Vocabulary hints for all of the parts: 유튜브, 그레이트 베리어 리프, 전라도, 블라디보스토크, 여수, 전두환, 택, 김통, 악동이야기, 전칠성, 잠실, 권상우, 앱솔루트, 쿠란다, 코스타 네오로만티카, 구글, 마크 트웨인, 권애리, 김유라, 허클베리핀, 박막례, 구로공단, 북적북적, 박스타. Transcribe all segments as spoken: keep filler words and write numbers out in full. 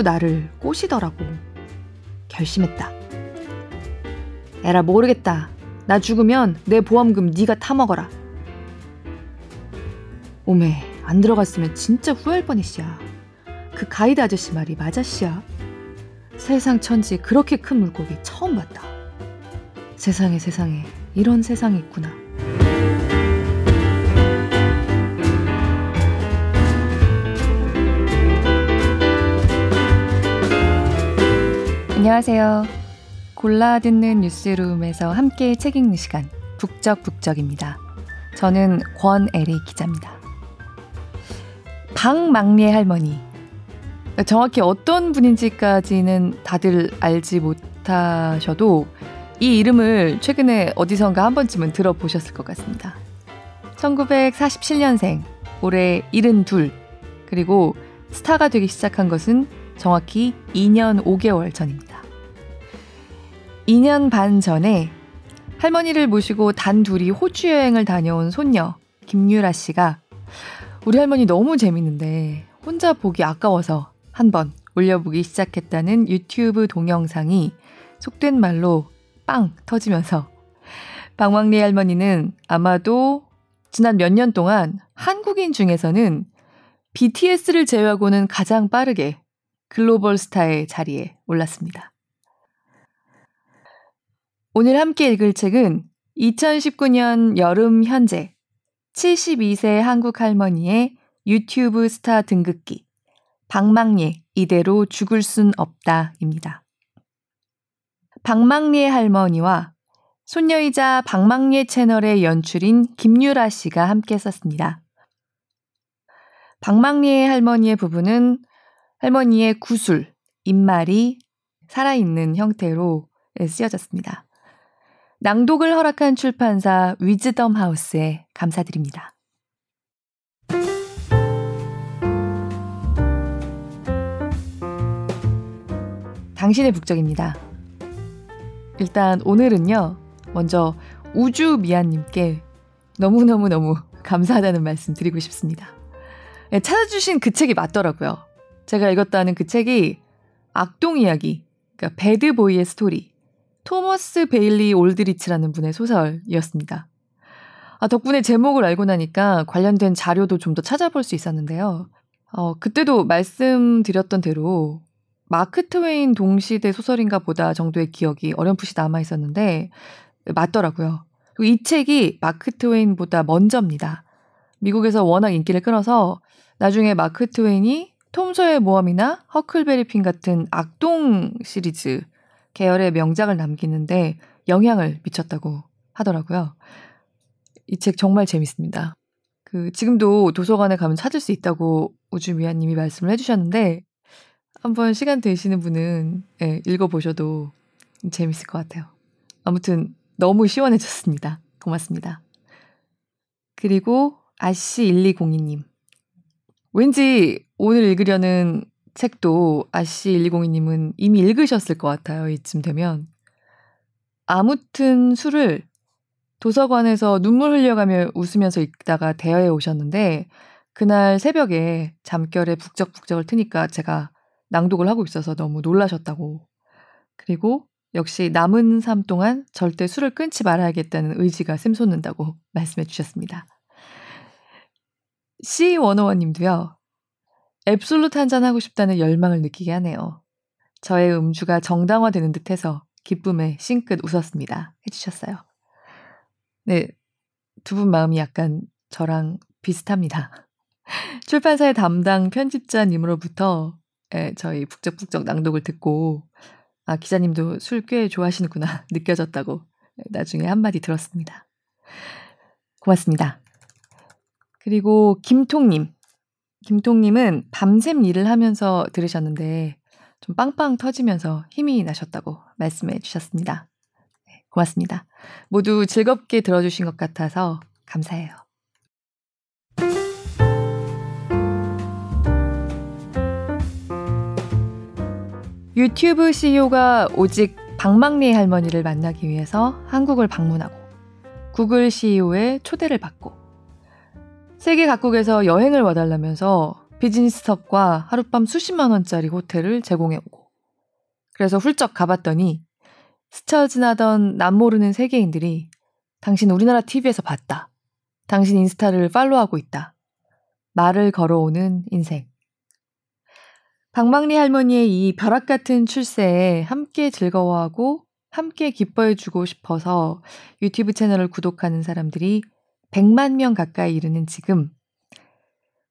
자꾸 나를 꼬시더라고. 결심했다. 에라 모르겠다. 나 죽으면 내 보험금 네가 타먹어라. 오메, 안 들어갔으면 진짜 후회할 뻔했시야. 그 가이드 아저씨 말이 맞았시야. 세상 천지 그렇게 큰 물고기 처음 봤다. 세상에 세상에 이런 세상이 있구나. 안녕하세요. 골라 듣는 뉴스룸에서 함께 책 읽는 시간, 북적북적입니다. 저는 권애리 기자입니다. 박막례 할머니, 정확히 어떤 분인지까지는 다들 알지 못하셔도 이 이름을 최근에 어디선가 한 번쯤은 들어보셨을 것 같습니다. 천구백사십칠년생, 올해 칠십이, 그리고 스타가 되기 시작한 것은 정확히 이 년 오 개월 전입니다. 이 년 반 전에 할머니를 모시고 단둘이 호주 여행을 다녀온 손녀 김유라 씨가 우리 할머니 너무 재밌는데 혼자 보기 아까워서 한번 올려보기 시작했다는 유튜브 동영상이 속된 말로 빵 터지면서 박막례 할머니는 아마도 지난 몇 년 동안 한국인 중에서는 비티에스를 제외하고는 가장 빠르게 글로벌 스타의 자리에 올랐습니다. 오늘 함께 읽을 책은 이천십구년 여름 현재 칠십이 세 한국 할머니의 유튜브 스타 등극기 박막례 이대로 죽을 순 없다입니다. 박막례 할머니와 손녀이자 박막례 채널의 연출인 김유라 씨가 함께 썼습니다. 박막례 할머니의 부부는 할머니의 구술, 입말이 살아있는 형태로 쓰여졌습니다. 낭독을 허락한 출판사 위즈덤 하우스에 감사드립니다. 당신의 북적입니다. 일단 오늘은요, 먼저 우주미아님께 너무너무너무 감사하다는 말씀 드리고 싶습니다. 찾아주신 그 책이 맞더라고요. 제가 읽었다는 그 책이 악동이야기, 그러니까 배드보이의 스토리, 토머스 베일리 올드리치라는 분의 소설이었습니다. 아, 덕분에 제목을 알고 나니까 관련된 자료도 좀 더 찾아볼 수 있었는데요. 어, 그때도 말씀드렸던 대로 마크 트웨인 동시대 소설인가 보다 정도의 기억이 어렴풋이 남아있었는데 맞더라고요. 그리고 이 책이 마크 트웨인보다 먼저입니다. 미국에서 워낙 인기를 끌어서 나중에 마크 트웨인이 톰소의 모험이나 허클베리핀 같은 악동 시리즈 계열의 명작을 남기는데 영향을 미쳤다고 하더라고요. 이 책 정말 재밌습니다. 그 지금도 도서관에 가면 찾을 수 있다고 우주미아님이 말씀을 해주셨는데 한번 시간 되시는 분은 예, 읽어보셔도 재밌을 것 같아요. 아무튼 너무 시원해졌습니다. 고맙습니다. 그리고 아씨 천이백이님. 왠지 오늘 읽으려는 책도 아씨 천이백이님은 이미 읽으셨을 것 같아요. 이쯤 되면. 아무튼 술을 도서관에서 눈물 흘려가며 웃으면서 읽다가 대여해 오셨는데 그날 새벽에 잠결에 북적북적을 트니까 제가 낭독을 하고 있어서 너무 놀라셨다고. 그리고 역시 남은 삶 동안 절대 술을 끊지 말아야겠다는 의지가 샘솟는다고 말씀해 주셨습니다. 씨백일님도요. 앱솔루트 한잔하고 싶다는 열망을 느끼게 하네요. 저의 음주가 정당화되는 듯해서 기쁨에 싱긋 웃었습니다. 해주셨어요. 네, 두 분 마음이 약간 저랑 비슷합니다. 출판사의 담당 편집자님으로부터 에, 저희 북적북적 낭독을 듣고 아, 기자님도 술 꽤 좋아하시는구나 느껴졌다고 나중에 한마디 들었습니다. 고맙습니다. 그리고 김통님. 김통님은 밤샘 일을 하면서 들으셨는데 좀 빵빵 터지면서 힘이 나셨다고 말씀해 주셨습니다. 네, 고맙습니다. 모두 즐겁게 들어주신 것 같아서 감사해요. 유튜브 씨이오가 오직 박막례 할머니를 만나기 위해서 한국을 방문하고 구글 씨이오의 초대를 받고 세계 각국에서 여행을 와달라면서 비즈니스석과 하룻밤 수십만 원짜리 호텔을 제공해오고, 그래서 훌쩍 가봤더니 스쳐 지나던 남모르는 세계인들이 당신 우리나라 티비에서 봤다, 당신 인스타를 팔로우하고 있다, 말을 걸어오는 인생. 박막례 할머니의 이 벼락 같은 출세에 함께 즐거워하고 함께 기뻐해주고 싶어서 유튜브 채널을 구독하는 사람들이 백만 명 가까이 이르는 지금,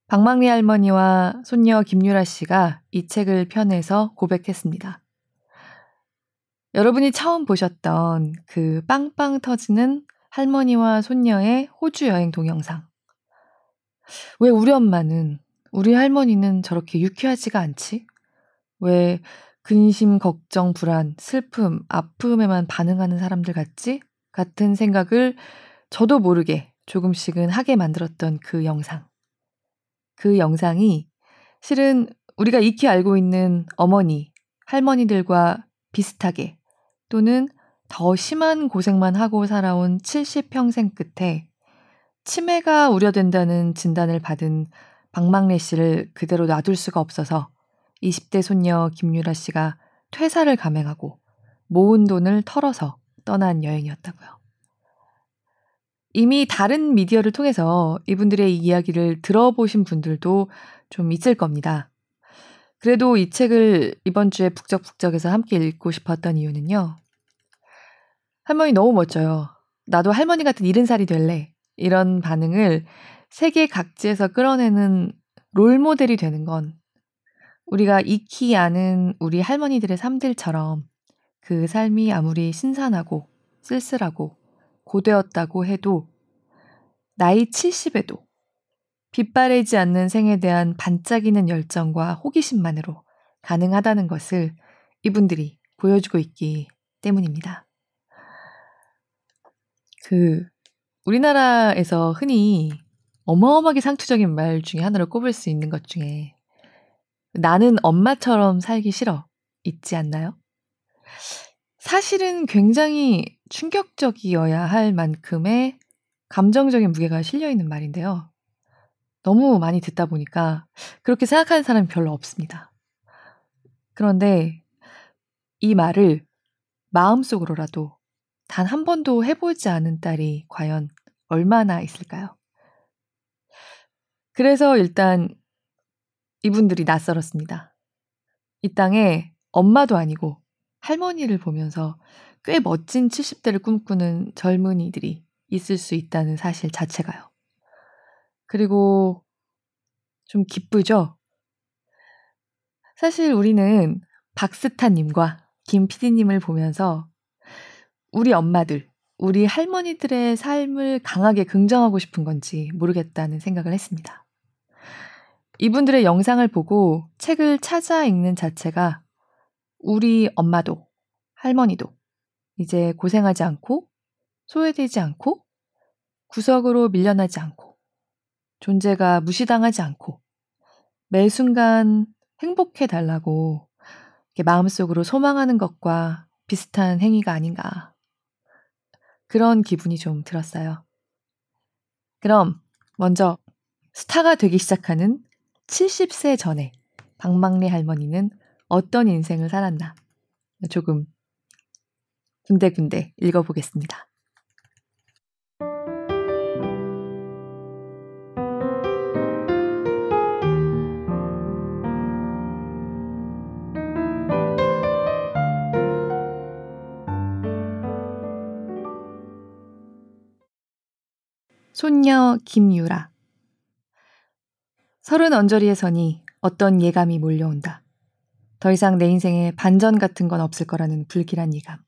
박막례 할머니와 손녀 김유라 씨가 이 책을 펴내서 고백했습니다. 여러분이 처음 보셨던 그 빵빵 터지는 할머니와 손녀의 호주 여행 동영상. 왜 우리 엄마는, 우리 할머니는 저렇게 유쾌하지가 않지? 왜 근심, 걱정, 불안, 슬픔, 아픔에만 반응하는 사람들 같지? 같은 생각을 저도 모르게 조금씩은 하게 만들었던 그 영상. 그 영상이 실은 우리가 익히 알고 있는 어머니, 할머니들과 비슷하게 또는 더 심한 고생만 하고 살아온 칠십 평생 끝에 치매가 우려된다는 진단을 받은 박막례 씨를 그대로 놔둘 수가 없어서 이십 대 손녀 김유라 씨가 퇴사를 감행하고 모은 돈을 털어서 떠난 여행이었다고요. 이미 다른 미디어를 통해서 이분들의 이야기를 들어보신 분들도 좀 있을 겁니다. 그래도 이 책을 이번 주에 북적북적해서 함께 읽고 싶었던 이유는요. 할머니 너무 멋져요. 나도 할머니 같은 일흔 살이 될래. 이런 반응을 세계 각지에서 끌어내는 롤모델이 되는 건 우리가 익히 아는 우리 할머니들의 삶들처럼 그 삶이 아무리 신선하고 쓸쓸하고 고되었다고 해도 나이 칠십에도 빛바래지 않는 생에 대한 반짝이는 열정과 호기심만으로 가능하다는 것을 이분들이 보여주고 있기 때문입니다. 그 우리나라에서 흔히 어마어마하게 상투적인 말 중에 하나로 꼽을 수 있는 것 중에 나는 엄마처럼 살기 싫어 있지 않나요? 사실은 굉장히 충격적이어야 할 만큼의 감정적인 무게가 실려있는 말인데요. 너무 많이 듣다 보니까 그렇게 생각하는 사람이 별로 없습니다. 그런데 이 말을 마음속으로라도 단 한 번도 해보지 않은 딸이 과연 얼마나 있을까요? 그래서 일단 이분들이 낯설었습니다. 이 땅에 엄마도 아니고 할머니를 보면서 꽤 멋진 칠십 대를 꿈꾸는 젊은이들이 있을 수 있다는 사실 자체가요. 그리고 좀 기쁘죠? 사실 우리는 박스타님과 김 피디님을 보면서 우리 엄마들, 우리 할머니들의 삶을 강하게 긍정하고 싶은 건지 모르겠다는 생각을 했습니다. 이분들의 영상을 보고 책을 찾아 읽는 자체가 우리 엄마도 할머니도 이제 고생하지 않고 소외되지 않고 구석으로 밀려나지 않고 존재가 무시당하지 않고 매 순간 행복해달라고 마음속으로 소망하는 것과 비슷한 행위가 아닌가, 그런 기분이 좀 들었어요. 그럼 먼저 스타가 되기 시작하는 칠십 세 전에 박막례 할머니는 어떤 인생을 살았나 조금 군데군데 읽어보겠습니다. 손녀 김유라. 서른 언저리에 서니 어떤 예감이 몰려온다. 더 이상 내 인생에 반전 같은 건 없을 거라는 불길한 예감.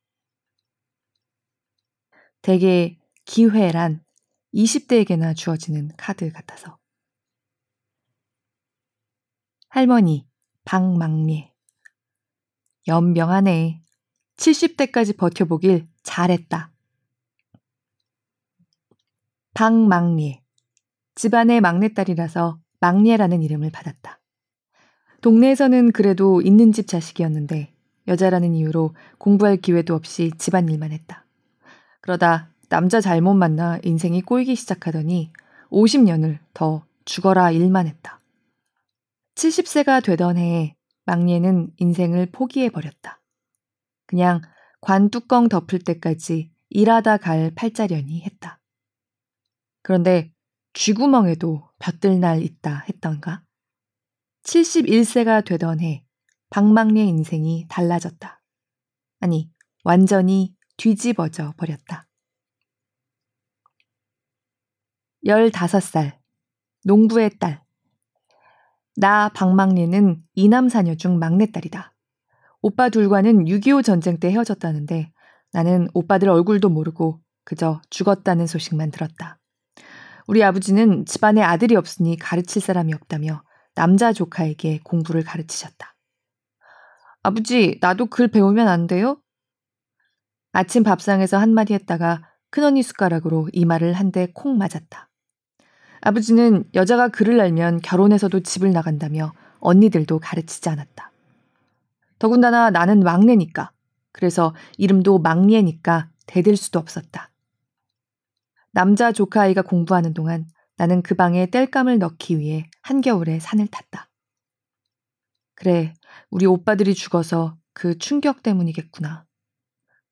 대개 기회란 이십 대에게나 주어지는 카드 같아서. 할머니 박막례. 연명하네. 칠십 대까지 버텨보길 잘했다. 박막례. 집안의 막내딸이라서 막례라는 이름을 받았다. 동네에서는 그래도 있는 집 자식이었는데 여자라는 이유로 공부할 기회도 없이 집안일만 했다. 그러다 남자 잘못 만나 인생이 꼬이기 시작하더니 오십 년을 더 죽어라 일만 했다. 칠십 세가 되던 해에 막례는 인생을 포기해버렸다. 그냥 관 뚜껑 덮을 때까지 일하다 갈 팔자련이 했다. 그런데 쥐구멍에도 벼뜰 날 있다 했던가? 칠십일 세가 되던 해 박막례 인생이 달라졌다. 아니, 완전히 뒤집어져 버렸다. 열다섯 살, 농부의 딸. 나 박막례는 이남사녀 중 막내딸이다. 오빠 둘과는 육이오 전쟁 때 헤어졌다는데 나는 오빠들 얼굴도 모르고 그저 죽었다는 소식만 들었다. 우리 아버지는 집안에 아들이 없으니 가르칠 사람이 없다며 남자 조카에게 공부를 가르치셨다. 아버지, 나도 글 배우면 안 돼요? 아침 밥상에서 한마디 했다가 큰언니 숟가락으로 이마를 한 대 콩 맞았다. 아버지는 여자가 글을 알면 결혼해서도 집을 나간다며 언니들도 가르치지 않았다. 더군다나 나는 막내니까, 그래서 이름도 막례니까 대들 수도 없었다. 남자 조카아이가 공부하는 동안 나는 그 방에 땔감을 넣기 위해 한겨울에 산을 탔다. 그래, 우리 오빠들이 죽어서 그 충격 때문이겠구나.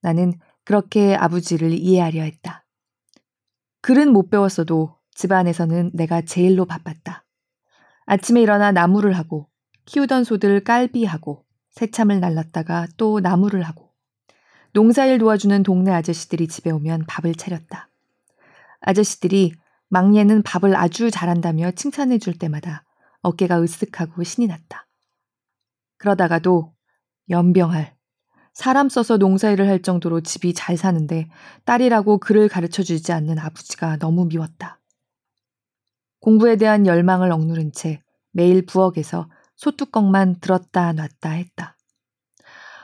나는 그렇게 아버지를 이해하려 했다. 글은 못 배웠어도 집안에서는 내가 제일로 바빴다. 아침에 일어나 나무를 하고, 키우던 소들 깔비하고, 새참을 날랐다가 또 나무를 하고, 농사일 도와주는 동네 아저씨들이 집에 오면 밥을 차렸다. 아저씨들이 막례는 밥을 아주 잘한다며 칭찬해 줄 때마다 어깨가 으쓱하고 신이 났다. 그러다가도 연병할, 사람 써서 농사일을 할 정도로 집이 잘 사는데 딸이라고 글을 가르쳐주지 않는 아버지가 너무 미웠다. 공부에 대한 열망을 억누른 채 매일 부엌에서 소뚜껑만 들었다 놨다 했다.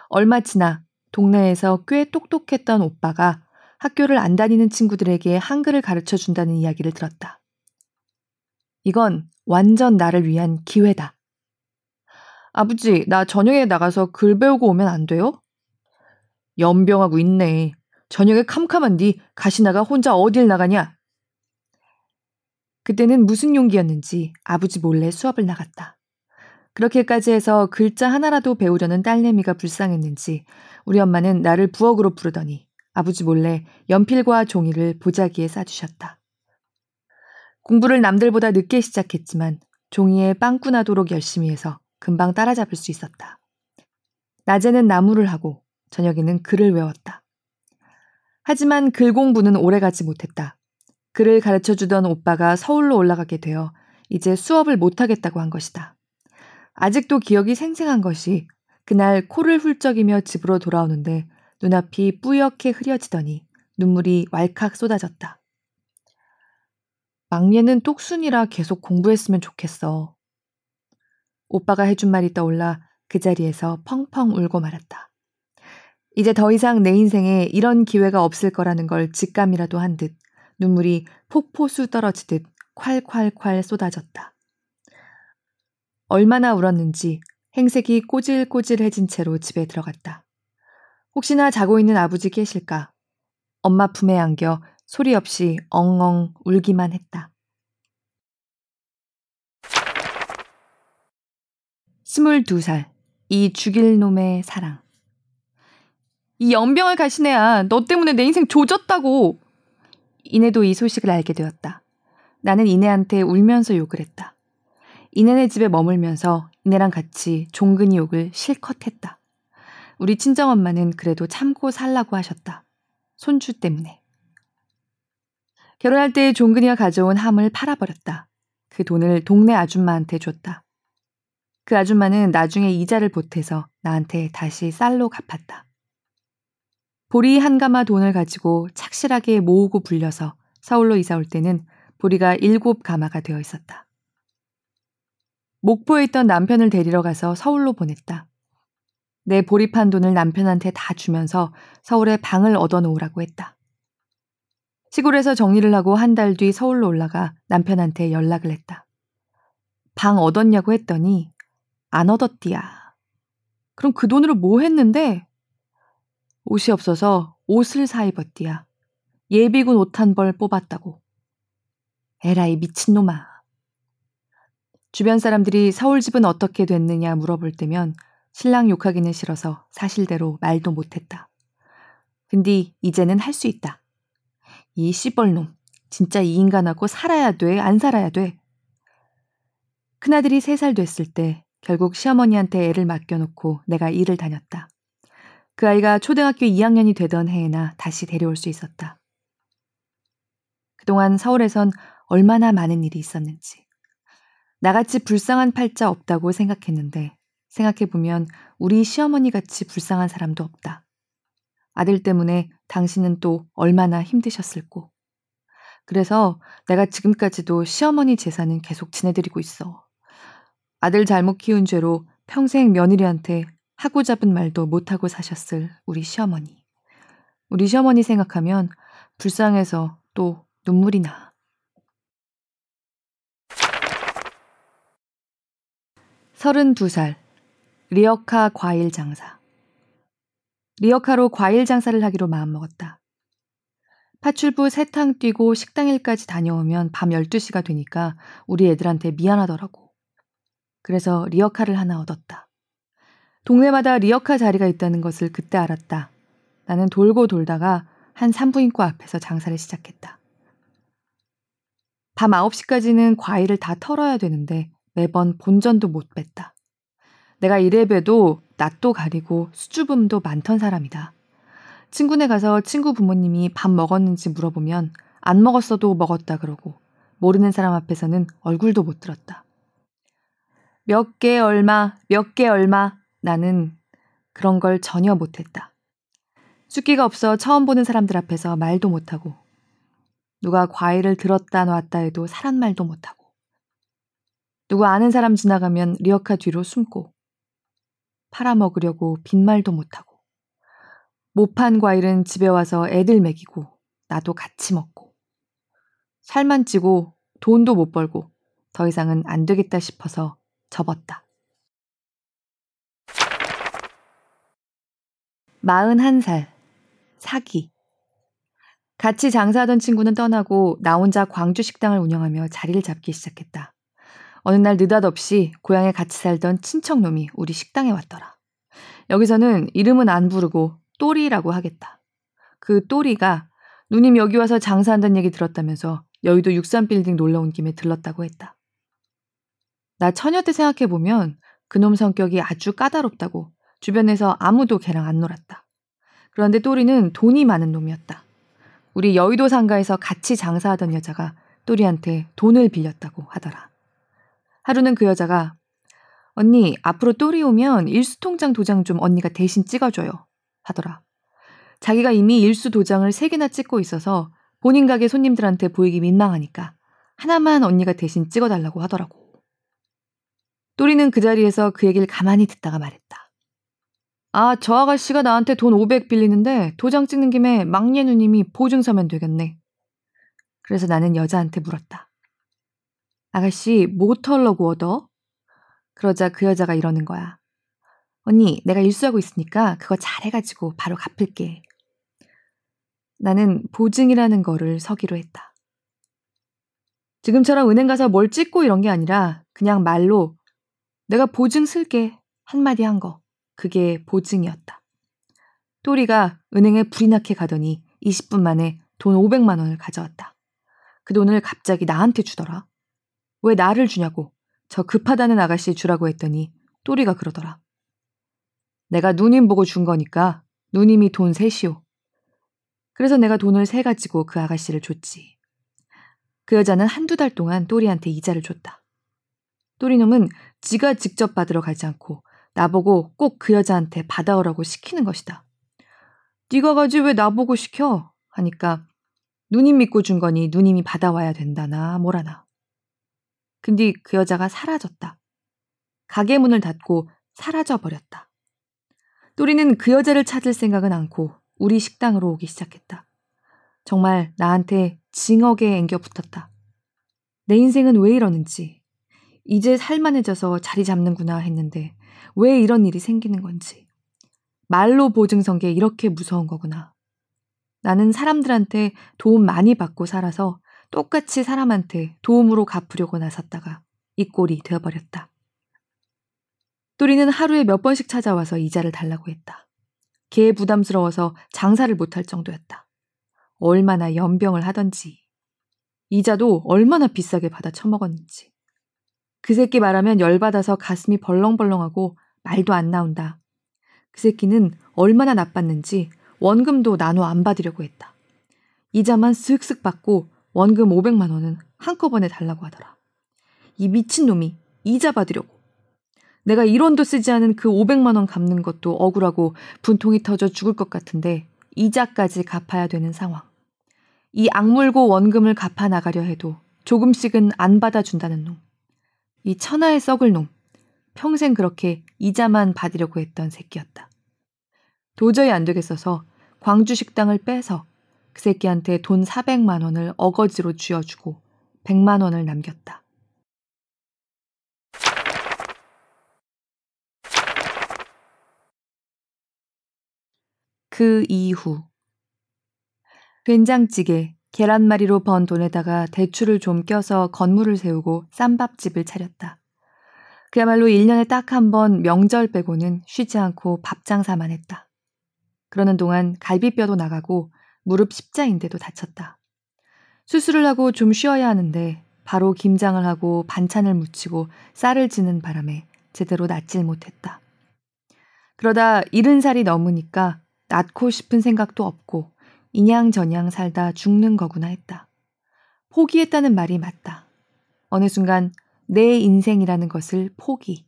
얼마 지나 동네에서 꽤 똑똑했던 오빠가 학교를 안 다니는 친구들에게 한글을 가르쳐준다는 이야기를 들었다. 이건 완전 나를 위한 기회다. 아버지, 나 저녁에 나가서 글 배우고 오면 안 돼요? 연병하고 있네. 저녁에 캄캄한디 가시나가 혼자 어딜 나가냐? 그때는 무슨 용기였는지 아버지 몰래 수업을 나갔다. 그렇게까지 해서 글자 하나라도 배우려는 딸내미가 불쌍했는지 우리 엄마는 나를 부엌으로 부르더니 아버지 몰래 연필과 종이를 보자기에 싸주셨다. 공부를 남들보다 늦게 시작했지만 종이에 빵꾸나도록 열심히 해서 금방 따라잡을 수 있었다. 낮에는 나무를 하고 저녁에는 글을 외웠다. 하지만 글 공부는 오래가지 못했다. 글을 가르쳐주던 오빠가 서울로 올라가게 되어 이제 수업을 못하겠다고 한 것이다. 아직도 기억이 생생한 것이 그날 코를 훌쩍이며 집으로 돌아오는데 눈앞이 뿌옇게 흐려지더니 눈물이 왈칵 쏟아졌다. 막례는 똑순이라 계속 공부했으면 좋겠어. 오빠가 해준 말이 떠올라 그 자리에서 펑펑 울고 말았다. 이제 더 이상 내 인생에 이런 기회가 없을 거라는 걸 직감이라도 한 듯 눈물이 폭포수 떨어지듯 콸콸콸 쏟아졌다. 얼마나 울었는지 행색이 꼬질꼬질해진 채로 집에 들어갔다. 혹시나 자고 있는 아버지 계실까? 엄마 품에 안겨 소리 없이 엉엉 울기만 했다. 스물두 살, 이 죽일 놈의 사랑. 이 연병을 가시네야, 너 때문에 내 인생 조졌다고. 이내도 이 소식을 알게 되었다. 나는 이내한테 울면서 욕을 했다. 이내네 집에 머물면서 이내랑 같이 종근이 욕을 실컷 했다. 우리 친정엄마는 그래도 참고 살라고 하셨다. 손주 때문에. 결혼할 때 종근이가 가져온 함을 팔아버렸다. 그 돈을 동네 아줌마한테 줬다. 그 아줌마는 나중에 이자를 보태서 나한테 다시 쌀로 갚았다. 보리 한 가마 돈을 가지고 착실하게 모으고 불려서 서울로 이사 올 때는 보리가 일곱 가마가 되어 있었다. 목포에 있던 남편을 데리러 가서 서울로 보냈다. 내 보리판 돈을 남편한테 다 주면서 서울에 방을 얻어놓으라고 했다. 시골에서 정리를 하고 한 달 뒤 서울로 올라가 남편한테 연락을 했다. 방 얻었냐고 했더니 안 얻었디야. 그럼 그 돈으로 뭐 했는데? 옷이 없어서 옷을 사 입었디야. 예비군 옷 한 벌 뽑았다고. 에라이 미친놈아. 주변 사람들이 서울 집은 어떻게 됐느냐 물어볼 때면 신랑 욕하기는 싫어서 사실대로 말도 못했다. 근데 이제는 할 수 있다. 이 씨벌놈, 진짜 이 인간하고 살아야 돼, 안 살아야 돼. 큰아들이 세 살 됐을 때 결국 시어머니한테 애를 맡겨놓고 내가 일을 다녔다. 그 아이가 초등학교 이 학년이 되던 해에나 다시 데려올 수 있었다. 그동안 서울에선 얼마나 많은 일이 있었는지. 나같이 불쌍한 팔자 없다고 생각했는데 생각해보면 우리 시어머니같이 불쌍한 사람도 없다. 아들 때문에 당신은 또 얼마나 힘드셨을꼬. 그래서 내가 지금까지도 시어머니 재산은 계속 지내드리고 있어. 아들 잘못 키운 죄로 평생 며느리한테 하고 잡은 말도 못하고 사셨을 우리 시어머니. 우리 시어머니 생각하면 불쌍해서 또 눈물이 나. 서른두 살, 리어카 과일 장사. 리어카로 과일 장사를 하기로 마음먹었다. 파출부 세탕 뛰고 식당 일까지 다녀오면 밤 열두 시가 되니까 우리 애들한테 미안하더라고. 그래서 리어카를 하나 얻었다. 동네마다 리어카 자리가 있다는 것을 그때 알았다. 나는 돌고 돌다가 한 산부인과 앞에서 장사를 시작했다. 밤 아홉 시까지는 과일을 다 털어야 되는데 매번 본전도 못 뺐다. 내가 이래 봬도 낯도 가리고 수줍음도 많던 사람이다. 친구네 가서 친구 부모님이 밥 먹었는지 물어보면 안 먹었어도 먹었다 그러고 모르는 사람 앞에서는 얼굴도 못 들었다. 몇 개 얼마, 몇 개 얼마. 나는 그런 걸 전혀 못했다. 숫기가 없어 처음 보는 사람들 앞에서 말도 못하고 누가 과일을 들었다 놨다 해도 사람 말도 못하고 누구 아는 사람 지나가면 리어카 뒤로 숨고 팔아먹으려고 빈말도 못하고 못 판 과일은 집에 와서 애들 먹이고 나도 같이 먹고 살만 찌고 돈도 못 벌고 더 이상은 안 되겠다 싶어서 접었다. 마흔한 살, 사기. 같이 장사하던 친구는 떠나고 나 혼자 광주 식당을 운영하며 자리를 잡기 시작했다. 어느 날 느닷없이 고향에 같이 살던 친척놈이 우리 식당에 왔더라. 여기서는 이름은 안 부르고 또리라고 하겠다. 그 또리가 누님 여기 와서 장사한다는 얘기 들었다면서 여의도 육삼빌딩 놀러온 김에 들렀다고 했다. 나 처녀 때 생각해보면 그놈 성격이 아주 까다롭다고 주변에서 아무도 걔랑 안 놀았다. 그런데 또리는 돈이 많은 놈이었다. 우리 여의도 상가에서 같이 장사하던 여자가 또리한테 돈을 빌렸다고 하더라. 하루는 그 여자가 언니 앞으로 또리 오면 일수 통장 도장 좀 언니가 대신 찍어줘요 하더라. 자기가 이미 일수 도장을 세 개나 찍고 있어서 본인 가게 손님들한테 보이기 민망하니까 하나만 언니가 대신 찍어달라고 하더라고. 또리는 그 자리에서 그 얘기를 가만히 듣다가 말했다. 아, 저 아가씨가 나한테 돈 오백 빌리는데 도장 찍는 김에 막내 누님이 보증 서면 되겠네. 그래서 나는 여자한테 물었다. 아가씨, 뭐 털려고 얻어? 그러자 그 여자가 이러는 거야. 언니, 내가 일수하고 있으니까 그거 잘해가지고 바로 갚을게. 나는 보증이라는 거를 서기로 했다. 지금처럼 은행 가서 뭘 찍고 이런 게 아니라 그냥 말로 내가 보증 쓸게 한마디 한 거. 그게 보증이었다. 또리가 은행에 불이 나게 가더니 이십 분 만에 돈 오백만 원을 가져왔다. 그 돈을 갑자기 나한테 주더라. 왜 나를 주냐고 저 급하다는 아가씨 주라고 했더니 또리가 그러더라. 내가 누님 보고 준 거니까 누님이 돈 세시오. 그래서 내가 돈을 세 가지고 그 아가씨를 줬지. 그 여자는 한두 달 동안 또리한테 이자를 줬다. 또리놈은 지가 직접 받으러 가지 않고 나보고 꼭 그 여자한테 받아오라고 시키는 것이다. 네가 가지 왜 나보고 시켜? 하니까 누님 믿고 준 거니 누님이 받아와야 된다나 뭐라나. 근데 그 여자가 사라졌다. 가게 문을 닫고 사라져버렸다. 또리는 그 여자를 찾을 생각은 않고 우리 식당으로 오기 시작했다. 정말 나한테 징하게 앵겨붙었다. 내 인생은 왜 이러는지, 이제 살만해져서 자리 잡는구나 했는데 왜 이런 일이 생기는 건지, 말로 보증선 게 이렇게 무서운 거구나. 나는 사람들한테 도움 많이 받고 살아서 똑같이 사람한테 도움으로 갚으려고 나섰다가 이 꼴이 되어버렸다. 또리는 하루에 몇 번씩 찾아와서 이자를 달라고 했다. 걔 부담스러워서 장사를 못할 정도였다. 얼마나 연병을 하던지 이자도 얼마나 비싸게 받아 처먹었는지. 그 새끼 말하면 열받아서 가슴이 벌렁벌렁하고 말도 안 나온다. 그 새끼는 얼마나 나빴는지 원금도 나눠 안 받으려고 했다. 이자만 쓱쓱 받고 원금 오백만 원은 한꺼번에 달라고 하더라. 이 미친놈이 이자 받으려고. 내가 일 원도 쓰지 않은 그 오백만 원 갚는 것도 억울하고 분통이 터져 죽을 것 같은데 이자까지 갚아야 되는 상황. 이 악물고 원금을 갚아 나가려 해도 조금씩은 안 받아준다는 놈. 이 천하에 썩을 놈. 평생 그렇게 이자만 받으려고 했던 새끼였다. 도저히 안 되겠어서 광주 식당을 빼서 그 새끼한테 돈 사백만 원을 어거지로 쥐어주고 백만 원을 남겼다. 그 이후 된장찌개, 계란말이로 번 돈에다가 대추를 좀 껴서 건물을 세우고 쌈밥집을 차렸다. 그야말로 일 년에 딱 한 번 명절 빼고는 쉬지 않고 밥 장사만 했다. 그러는 동안 갈비뼈도 나가고 무릎 십자인대도 다쳤다. 수술을 하고 좀 쉬어야 하는데 바로 김장을 하고 반찬을 무치고 쌀을 지는 바람에 제대로 낫질 못했다. 그러다 일흔 살이 넘으니까 낳고 싶은 생각도 없고 이냥저냥 살다 죽는 거구나 했다. 포기했다는 말이 맞다. 어느 순간 내 인생이라는 것을 포기.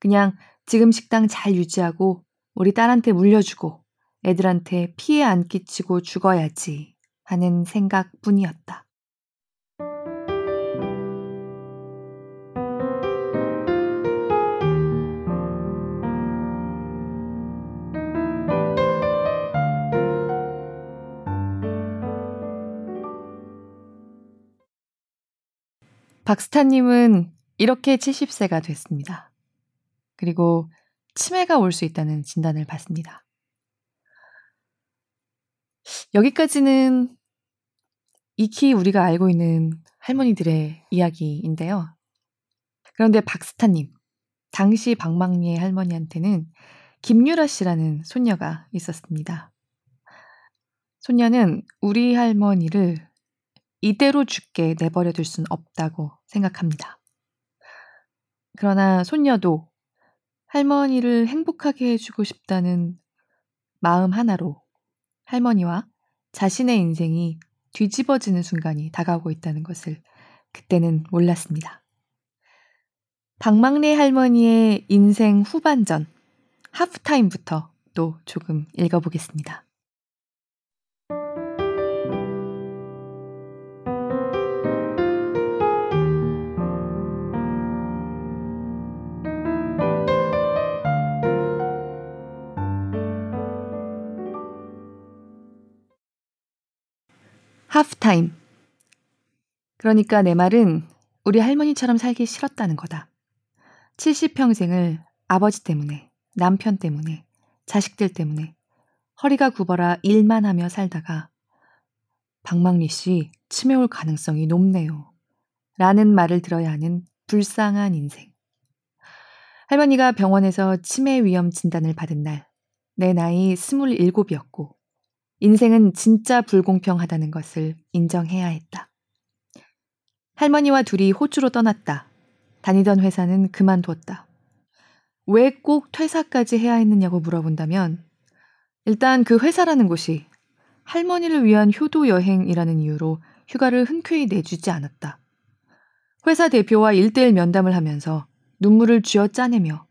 그냥 지금 식당 잘 유지하고 우리 딸한테 물려주고 애들한테 피해 안 끼치고 죽어야지 하는 생각뿐이었다. 박스타님은 이렇게 칠십 세가 됐습니다. 그리고 치매가 올 수 있다는 진단을 받습니다. 여기까지는 익히 우리가 알고 있는 할머니들의 이야기인데요. 그런데 박스타님, 당시 박막례 할머니한테는 김유라 씨라는 손녀가 있었습니다. 손녀는 우리 할머니를 이대로 죽게 내버려 둘 순 없다고 생각합니다. 그러나 손녀도 할머니를 행복하게 해주고 싶다는 마음 하나로 할머니와 자신의 인생이 뒤집어지는 순간이 다가오고 있다는 것을 그때는 몰랐습니다. 박막례 할머니의 인생 후반전, 하프타임부터 또 조금 읽어보겠습니다. 하프타임. 그러니까 내 말은 우리 할머니처럼 살기 싫었다는 거다. 칠십 평생을 아버지 때문에, 남편 때문에, 자식들 때문에 허리가 굽어라 일만 하며 살다가 박막례 씨 치매 올 가능성이 높네요. 라는 말을 들어야 하는 불쌍한 인생. 할머니가 병원에서 치매 위험 진단을 받은 날 내 나이 스물일곱이었고 인생은 진짜 불공평하다는 것을 인정해야 했다. 할머니와 둘이 호주로 떠났다. 다니던 회사는 그만뒀다. 왜 꼭 퇴사까지 해야 했느냐고 물어본다면 일단 그 회사라는 곳이 할머니를 위한 효도 여행이라는 이유로 휴가를 흔쾌히 내주지 않았다. 회사 대표와 일대일 면담을 하면서 눈물을 쥐어 짜내며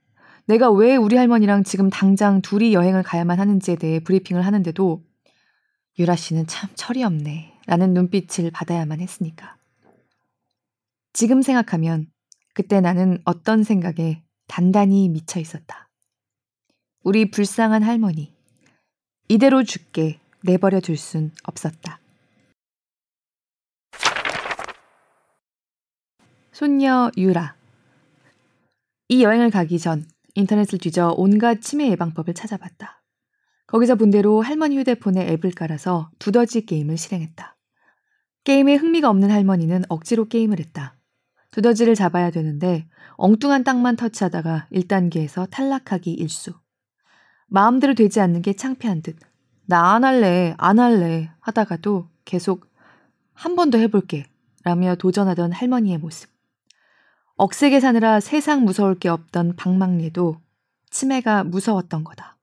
내가 왜 우리 할머니랑 지금 당장 둘이 여행을 가야만 하는지에 대해 브리핑을 하는데도 유라 씨는 참 철이 없네 라는 눈빛을 받아야만 했으니까. 지금 생각하면 그때 나는 어떤 생각에 단단히 미쳐 있었다. 우리 불쌍한 할머니, 이대로 죽게 내버려 둘 순 없었다. 손녀 유라. 이 여행을 가기 전 인터넷을 뒤져 온갖 치매 예방법을 찾아봤다. 거기서 본 대로 할머니 휴대폰에 앱을 깔아서 두더지 게임을 실행했다. 게임에 흥미가 없는 할머니는 억지로 게임을 했다. 두더지를 잡아야 되는데 엉뚱한 땅만 터치하다가 일 단계에서 탈락하기 일수. 마음대로 되지 않는 게 창피한 듯 나 안 할래, 안 할래 하다가도 계속 한 번 더 해볼게 라며 도전하던 할머니의 모습. 억세게 사느라 세상 무서울 게 없던 박막례도 치매가 무서웠던 거다.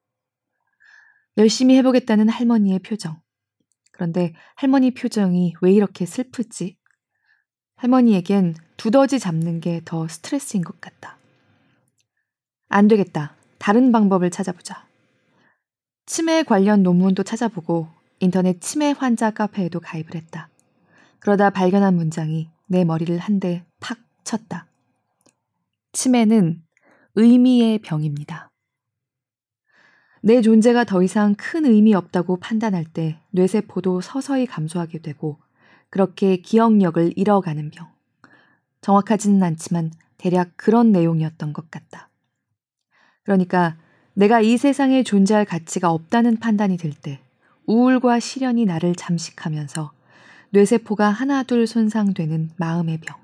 열심히 해보겠다는 할머니의 표정. 그런데 할머니 표정이 왜 이렇게 슬프지? 할머니에겐 두더지 잡는 게 더 스트레스인 것 같다. 안 되겠다. 다른 방법을 찾아보자. 치매 관련 논문도 찾아보고 인터넷 치매 환자 카페에도 가입을 했다. 그러다 발견한 문장이 내 머리를 한 대 팍 쳤다. 치매는 의미의 병입니다. 내 존재가 더 이상 큰 의미 없다고 판단할 때 뇌세포도 서서히 감소하게 되고 그렇게 기억력을 잃어가는 병. 정확하지는 않지만 대략 그런 내용이었던 것 같다. 그러니까 내가 이 세상에 존재할 가치가 없다는 판단이 들 때 우울과 시련이 나를 잠식하면서 뇌세포가 하나둘 손상되는 마음의 병.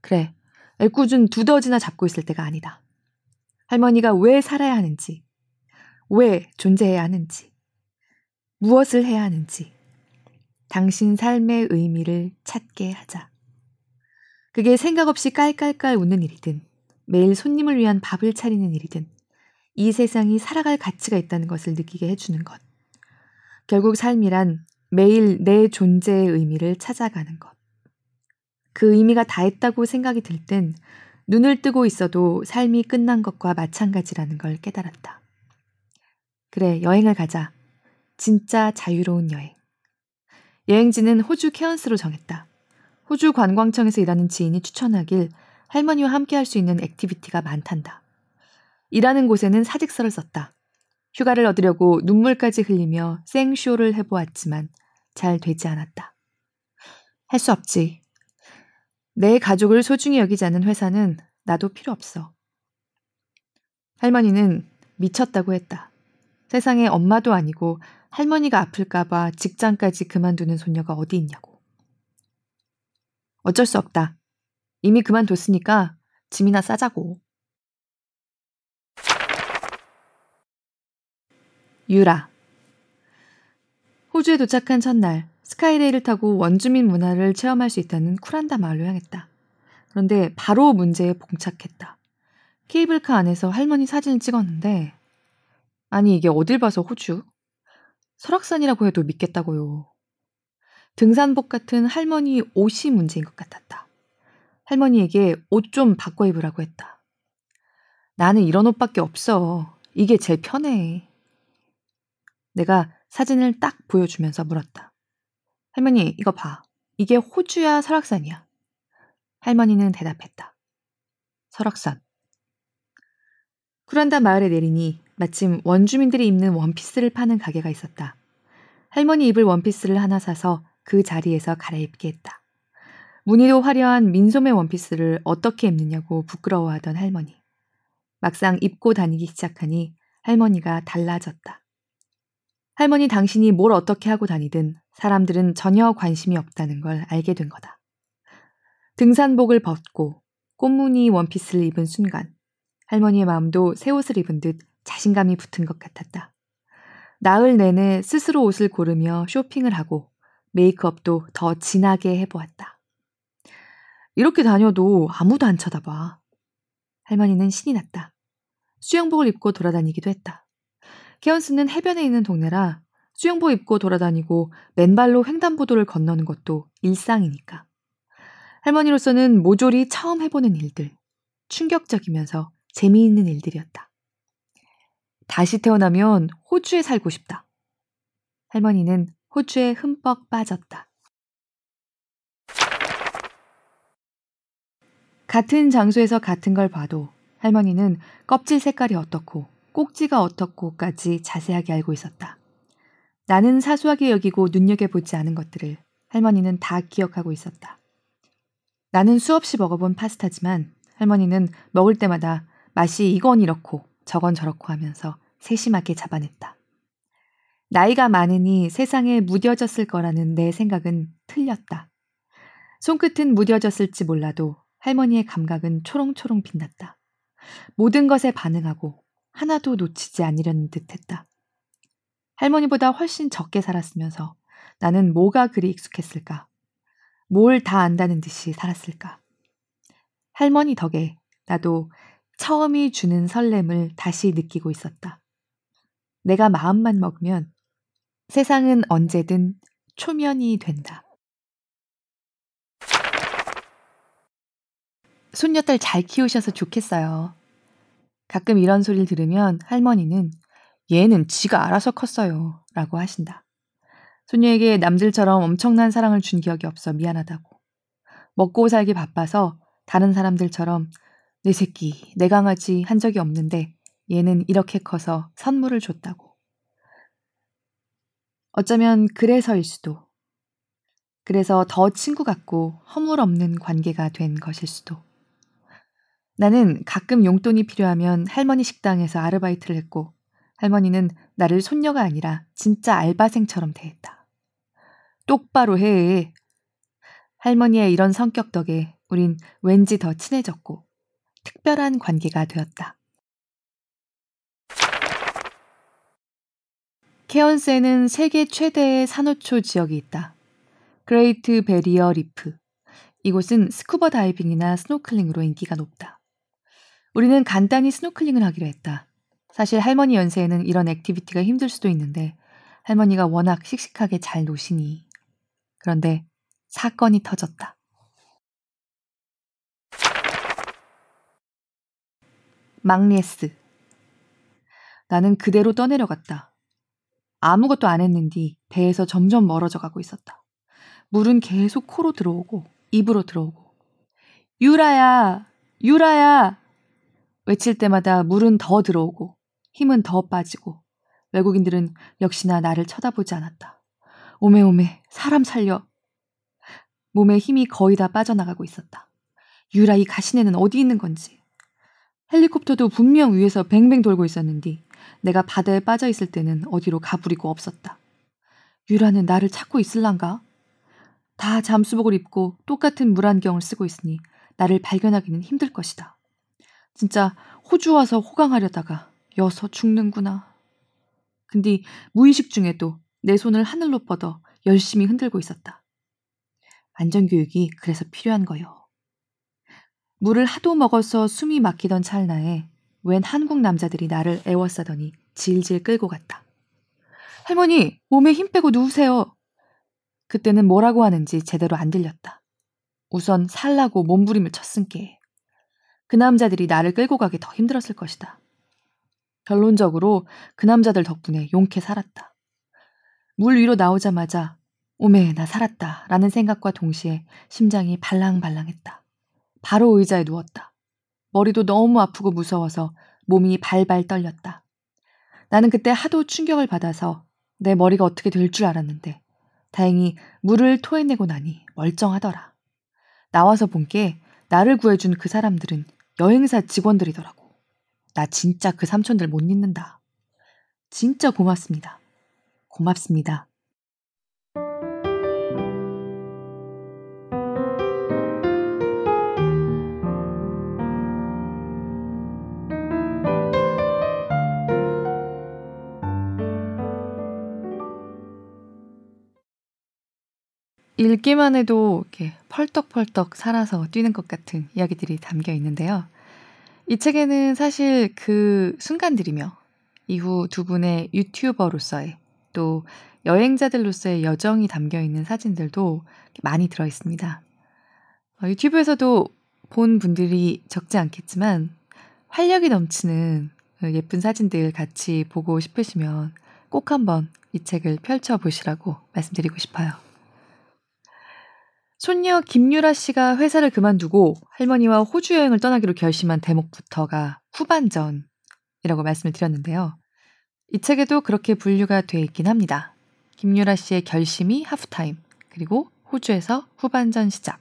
그래, 애꿎은 두더지나 잡고 있을 때가 아니다. 할머니가 왜 살아야 하는지, 왜 존재해야 하는지, 무엇을 해야 하는지, 당신 삶의 의미를 찾게 하자. 그게 생각 없이 깔깔깔 웃는 일이든 매일 손님을 위한 밥을 차리는 일이든 이 세상이 살아갈 가치가 있다는 것을 느끼게 해주는 것. 결국 삶이란 매일 내 존재의 의미를 찾아가는 것. 그 의미가 다했다고 생각이 들 땐 눈을 뜨고 있어도 삶이 끝난 것과 마찬가지라는 걸 깨달았다. 그래, 여행을 가자. 진짜 자유로운 여행. 여행지는 호주 케언스로 정했다. 호주 관광청에서 일하는 지인이 추천하길 할머니와 함께 할 수 있는 액티비티가 많단다. 일하는 곳에는 사직서를 썼다. 휴가를 얻으려고 눈물까지 흘리며 생쇼를 해보았지만 잘 되지 않았다. 할 수 없지. 내 가족을 소중히 여기지 않는 회사는 나도 필요 없어. 할머니는 미쳤다고 했다. 세상에 엄마도 아니고 할머니가 아플까봐 직장까지 그만두는 손녀가 어디 있냐고. 어쩔 수 없다. 이미 그만뒀으니까 짐이나 싸자고. 유라. 호주에 도착한 첫날 스카이레일을 타고 원주민 문화를 체험할 수 있다는 쿠란다 마을로 향했다. 그런데 바로 문제에 봉착했다. 케이블카 안에서 할머니 사진을 찍었는데 아니 이게 어딜 봐서 호주? 설악산이라고 해도 믿겠다고요. 등산복 같은 할머니 옷이 문제인 것 같았다. 할머니에게 옷 좀 바꿔 입으라고 했다. 나는 이런 옷밖에 없어. 이게 제일 편해. 내가 사진을 딱 보여주면서 물었다. 할머니, 이거 봐. 이게 호주야, 설악산이야? 할머니는 대답했다. 설악산. 쿠란다 마을에 내리니 마침 원주민들이 입는 원피스를 파는 가게가 있었다. 할머니 입을 원피스를 하나 사서 그 자리에서 갈아입게 했다. 무늬도 화려한 민소매 원피스를 어떻게 입느냐고 부끄러워하던 할머니. 막상 입고 다니기 시작하니 할머니가 달라졌다. 할머니 당신이 뭘 어떻게 하고 다니든 사람들은 전혀 관심이 없다는 걸 알게 된 거다. 등산복을 벗고 꽃무늬 원피스를 입은 순간 할머니의 마음도 새 옷을 입은 듯 자신감이 붙은 것 같았다. 나흘 내내 스스로 옷을 고르며 쇼핑을 하고 메이크업도 더 진하게 해보았다. 이렇게 다녀도 아무도 안 쳐다봐. 할머니는 신이 났다. 수영복을 입고 돌아다니기도 했다. 케언스는 해변에 있는 동네라 수영복 입고 돌아다니고 맨발로 횡단보도를 건너는 것도 일상이니까. 할머니로서는 모조리 처음 해보는 일들, 충격적이면서 재미있는 일들이었다. 다시 태어나면 호주에 살고 싶다. 할머니는 호주에 흠뻑 빠졌다. 같은 장소에서 같은 걸 봐도 할머니는 껍질 색깔이 어떻고 꼭지가 어떻고까지 자세하게 알고 있었다. 나는 사소하게 여기고 눈여겨보지 않은 것들을 할머니는 다 기억하고 있었다. 나는 수없이 먹어본 파스타지만 할머니는 먹을 때마다 맛이 이건 이렇고 저건 저렇고 하면서 세심하게 잡아냈다. 나이가 많으니 세상에 무뎌졌을 거라는 내 생각은 틀렸다. 손끝은 무뎌졌을지 몰라도 할머니의 감각은 초롱초롱 빛났다. 모든 것에 반응하고 하나도 놓치지 않으려는 듯했다. 할머니보다 훨씬 적게 살았으면서 나는 뭐가 그리 익숙했을까? 뭘 다 안다는 듯이 살았을까? 할머니 덕에 나도 처음이 주는 설렘을 다시 느끼고 있었다. 내가 마음만 먹으면 세상은 언제든 초면이 된다. 손녀딸 잘 키우셔서 좋겠어요. 가끔 이런 소리를 들으면 할머니는 얘는 지가 알아서 컸어요 라고 하신다. 손녀에게 남들처럼 엄청난 사랑을 준 기억이 없어 미안하다고. 먹고 살기 바빠서 다른 사람들처럼 내 새끼, 내 강아지 한 적이 없는데 얘는 이렇게 커서 선물을 줬다고. 어쩌면 그래서일 수도. 그래서 더 친구 같고 허물 없는 관계가 된 것일 수도. 나는 가끔 용돈이 필요하면 할머니 식당에서 아르바이트를 했고 할머니는 나를 손녀가 아니라 진짜 알바생처럼 대했다. 똑바로 해. 할머니의 이런 성격 덕에 우린 왠지 더 친해졌고 특별한 관계가 되었다. 케언스에는 세계 최대의 산호초 지역이 있다. 그레이트 베리어 리프. 이곳은 스쿠버 다이빙이나 스노클링으로 인기가 높다. 우리는 간단히 스노클링을 하기로 했다. 사실 할머니 연세에는 이런 액티비티가 힘들 수도 있는데 할머니가 워낙 씩씩하게 잘 노시니. 그런데 사건이 터졌다. 막리에스. 나는 그대로 떠내려갔다. 아무것도 안 했는디 배에서 점점 멀어져 가고 있었다. 물은 계속 코로 들어오고 입으로 들어오고. 유라야! 유라야! 외칠 때마다 물은 더 들어오고 힘은 더 빠지고. 외국인들은 역시나 나를 쳐다보지 않았다. 오메 오메 사람 살려. 몸에 힘이 거의 다 빠져나가고 있었다. 유라 이 가시네는 어디 있는 건지. 헬리콥터도 분명 위에서 뱅뱅 돌고 있었는데 내가 바다에 빠져있을 때는 어디로 가부리고 없었다. 유라는 나를 찾고 있을란가? 다 잠수복을 입고 똑같은 물안경을 쓰고 있으니 나를 발견하기는 힘들 것이다. 진짜 호주 와서 호강하려다가 여서 죽는구나. 근데 무의식 중에도 내 손을 하늘로 뻗어 열심히 흔들고 있었다. 안전교육이 그래서 필요한 거요. 물을 하도 먹어서 숨이 막히던 찰나에 웬 한국 남자들이 나를 애워싸더니 질질 끌고 갔다. 할머니, 몸에 힘 빼고 누우세요. 그때는 뭐라고 하는지 제대로 안 들렸다. 우선 살라고 몸부림을 쳤은께. 그 남자들이 나를 끌고 가기 더 힘들었을 것이다. 결론적으로 그 남자들 덕분에 용케 살았다. 물 위로 나오자마자 오메 나 살았다 라는 생각과 동시에 심장이 발랑발랑했다. 바로 의자에 누웠다. 머리도 너무 아프고 무서워서 몸이 발발 떨렸다. 나는 그때 하도 충격을 받아서 내 머리가 어떻게 될 줄 알았는데 다행히 물을 토해내고 나니 멀쩡하더라. 나와서 본 게 나를 구해준 그 사람들은 여행사 직원들이더라고. 나 진짜 그 삼촌들 못 잊는다. 진짜 고맙습니다. 고맙습니다. 읽기만 해도 이렇게 펄떡펄떡 살아서 뛰는 것 같은 이야기들이 담겨 있는데요. 이 책에는 사실 그 순간들이며 이후 두 분의 유튜버로서의 또 여행자들로서의 여정이 담겨 있는 사진들도 많이 들어 있습니다. 유튜브에서도 본 분들이 적지 않겠지만 활력이 넘치는 예쁜 사진들 같이 보고 싶으시면 꼭 한번 이 책을 펼쳐보시라고 말씀드리고 싶어요. 손녀 김유라 씨가 회사를 그만두고 할머니와 호주 여행을 떠나기로 결심한 대목부터가 후반전이라고 말씀을 드렸는데요. 이 책에도 그렇게 분류가 돼 있긴 합니다. 김유라 씨의 결심이 하프타임, 그리고 호주에서 후반전 시작.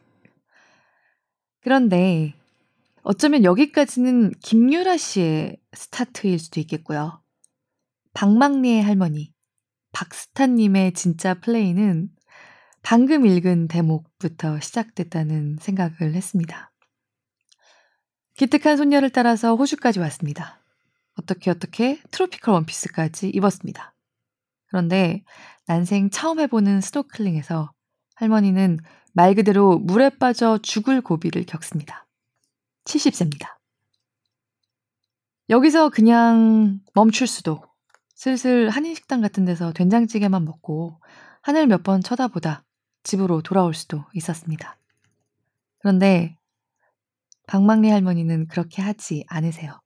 그런데 어쩌면 여기까지는 김유라 씨의 스타트일 수도 있겠고요. 박막례의 할머니, 박스타님의 진짜 플레이는 방금 읽은 대목부터 시작됐다는 생각을 했습니다. 기특한 손녀를 따라서 호주까지 왔습니다. 어떻게 어떻게 트로피컬 원피스까지 입었습니다. 그런데 난생 처음 해보는 스노클링에서 할머니는 말 그대로 물에 빠져 죽을 고비를 겪습니다. 칠십 세입니다. 여기서 그냥 멈출 수도, 슬슬 한인식당 같은 데서 된장찌개만 먹고 하늘 몇 번 쳐다보다 집으로 돌아올 수도 있었습니다. 그런데 박막례 할머니는 그렇게 하지 않으세요.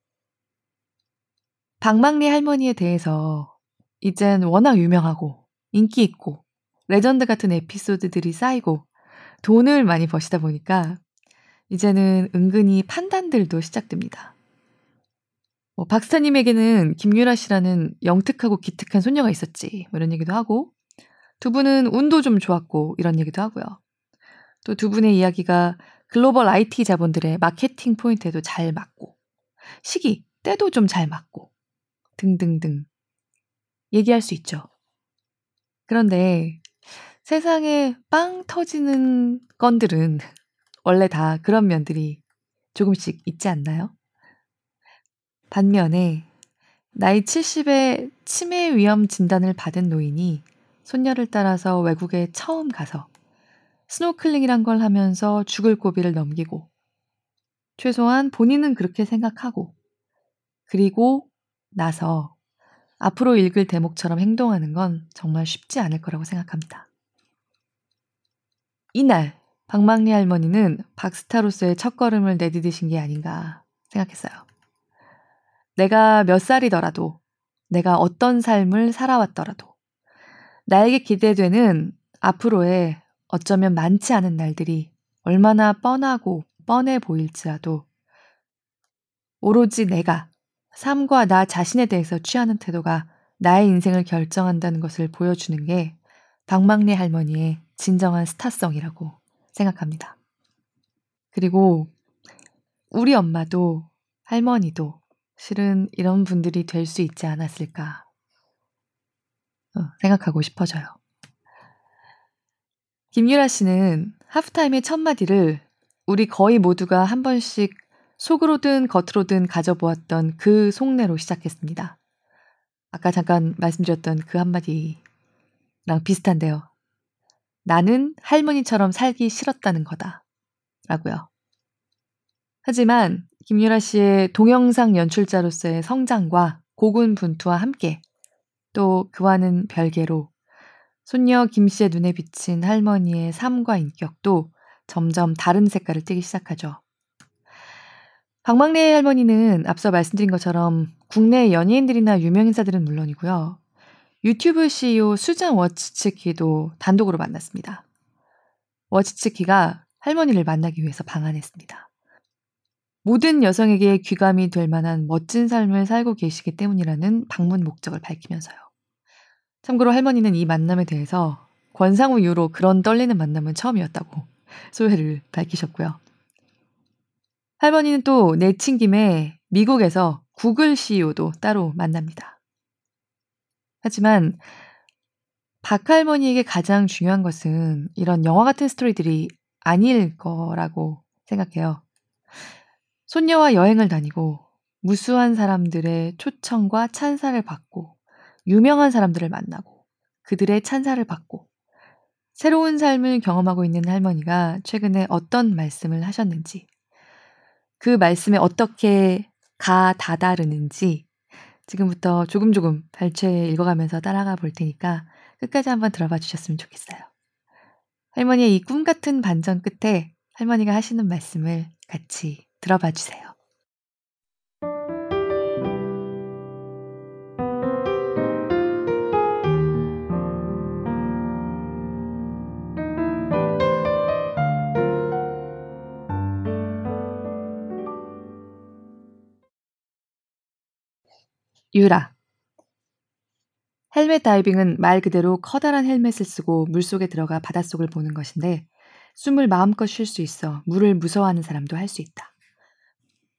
박막례 할머니에 대해서 이젠 워낙 유명하고 인기 있고 레전드 같은 에피소드들이 쌓이고 돈을 많이 버시다 보니까 이제는 은근히 판단들도 시작됩니다. 뭐 박스타님에게는 김유라 씨라는 영특하고 기특한 손녀가 있었지 뭐 이런 얘기도 하고, 두 분은 운도 좀 좋았고 이런 얘기도 하고요. 또 두 분의 이야기가 글로벌 아이티 자본들의 마케팅 포인트에도 잘 맞고 시기, 때도 좀 잘 맞고 등등등 얘기할 수 있죠. 그런데 세상에 빵 터지는 건들은 원래 다 그런 면들이 조금씩 있지 않나요? 반면에 나이 칠십에 치매 위험 진단을 받은 노인이 손녀를 따라서 외국에 처음 가서 스노클링이란 걸 하면서 죽을 고비를 넘기고, 최소한 본인은 그렇게 생각하고, 그리고 나서 앞으로 읽을 대목처럼 행동하는 건 정말 쉽지 않을 거라고 생각합니다. 이날 박막례 할머니는 박스타로서의 첫걸음을 내디디신 게 아닌가 생각했어요. 내가 몇 살이더라도, 내가 어떤 삶을 살아왔더라도 나에게 기대되는 앞으로의 어쩌면 많지 않은 날들이 얼마나 뻔하고 뻔해 보일지라도 오로지 내가 삶과 나 자신에 대해서 취하는 태도가 나의 인생을 결정한다는 것을 보여주는 게 박막례 할머니의 진정한 스타성이라고 생각합니다. 그리고 우리 엄마도 할머니도 실은 이런 분들이 될 수 있지 않았을까 생각하고 싶어져요. 김유라 씨는 하프타임의 첫 마디를 우리 거의 모두가 한 번씩 속으로든 겉으로든 가져보았던 그 속내로 시작했습니다. 아까 잠깐 말씀드렸던 그 한마디랑 비슷한데요. 나는 할머니처럼 살기 싫었다는 거다 라고요. 하지만 김유라 씨의 동영상 연출자로서의 성장과 고군분투와 함께 또 그와는 별개로 손녀 김 씨의 눈에 비친 할머니의 삶과 인격도 점점 다른 색깔을 띠기 시작하죠. 박막례 할머니는 앞서 말씀드린 것처럼 국내 연예인들이나 유명인사들은 물론이고요. 유튜브 씨이오 수잔 워치츠키도 단독으로 만났습니다. 워치츠키가 할머니를 만나기 위해서 방한했습니다. 모든 여성에게 귀감이 될 만한 멋진 삶을 살고 계시기 때문이라는 방문 목적을 밝히면서요. 참고로 할머니는 이 만남에 대해서 권상우 이후로 그런 떨리는 만남은 처음이었다고 소회를 밝히셨고요. 할머니는 또 내친 김에 미국에서 구글 씨이오도 따로 만납니다. 하지만 박 할머니에게 가장 중요한 것은 이런 영화 같은 스토리들이 아닐 거라고 생각해요. 손녀와 여행을 다니고 무수한 사람들의 초청과 찬사를 받고 유명한 사람들을 만나고 그들의 찬사를 받고 새로운 삶을 경험하고 있는 할머니가 최근에 어떤 말씀을 하셨는지, 그 말씀에 어떻게 가 다다르는지 지금부터 조금 조금 발췌해 읽어가면서 따라가 볼 테니까 끝까지 한번 들어봐 주셨으면 좋겠어요. 할머니의 이 꿈같은 반전 끝에 할머니가 하시는 말씀을 같이 들어봐 주세요. 유라. 헬멧 다이빙은 말 그대로 커다란 헬멧을 쓰고 물속에 들어가 바닷속을 보는 것인데, 숨을 마음껏 쉴 수 있어 물을 무서워하는 사람도 할 수 있다.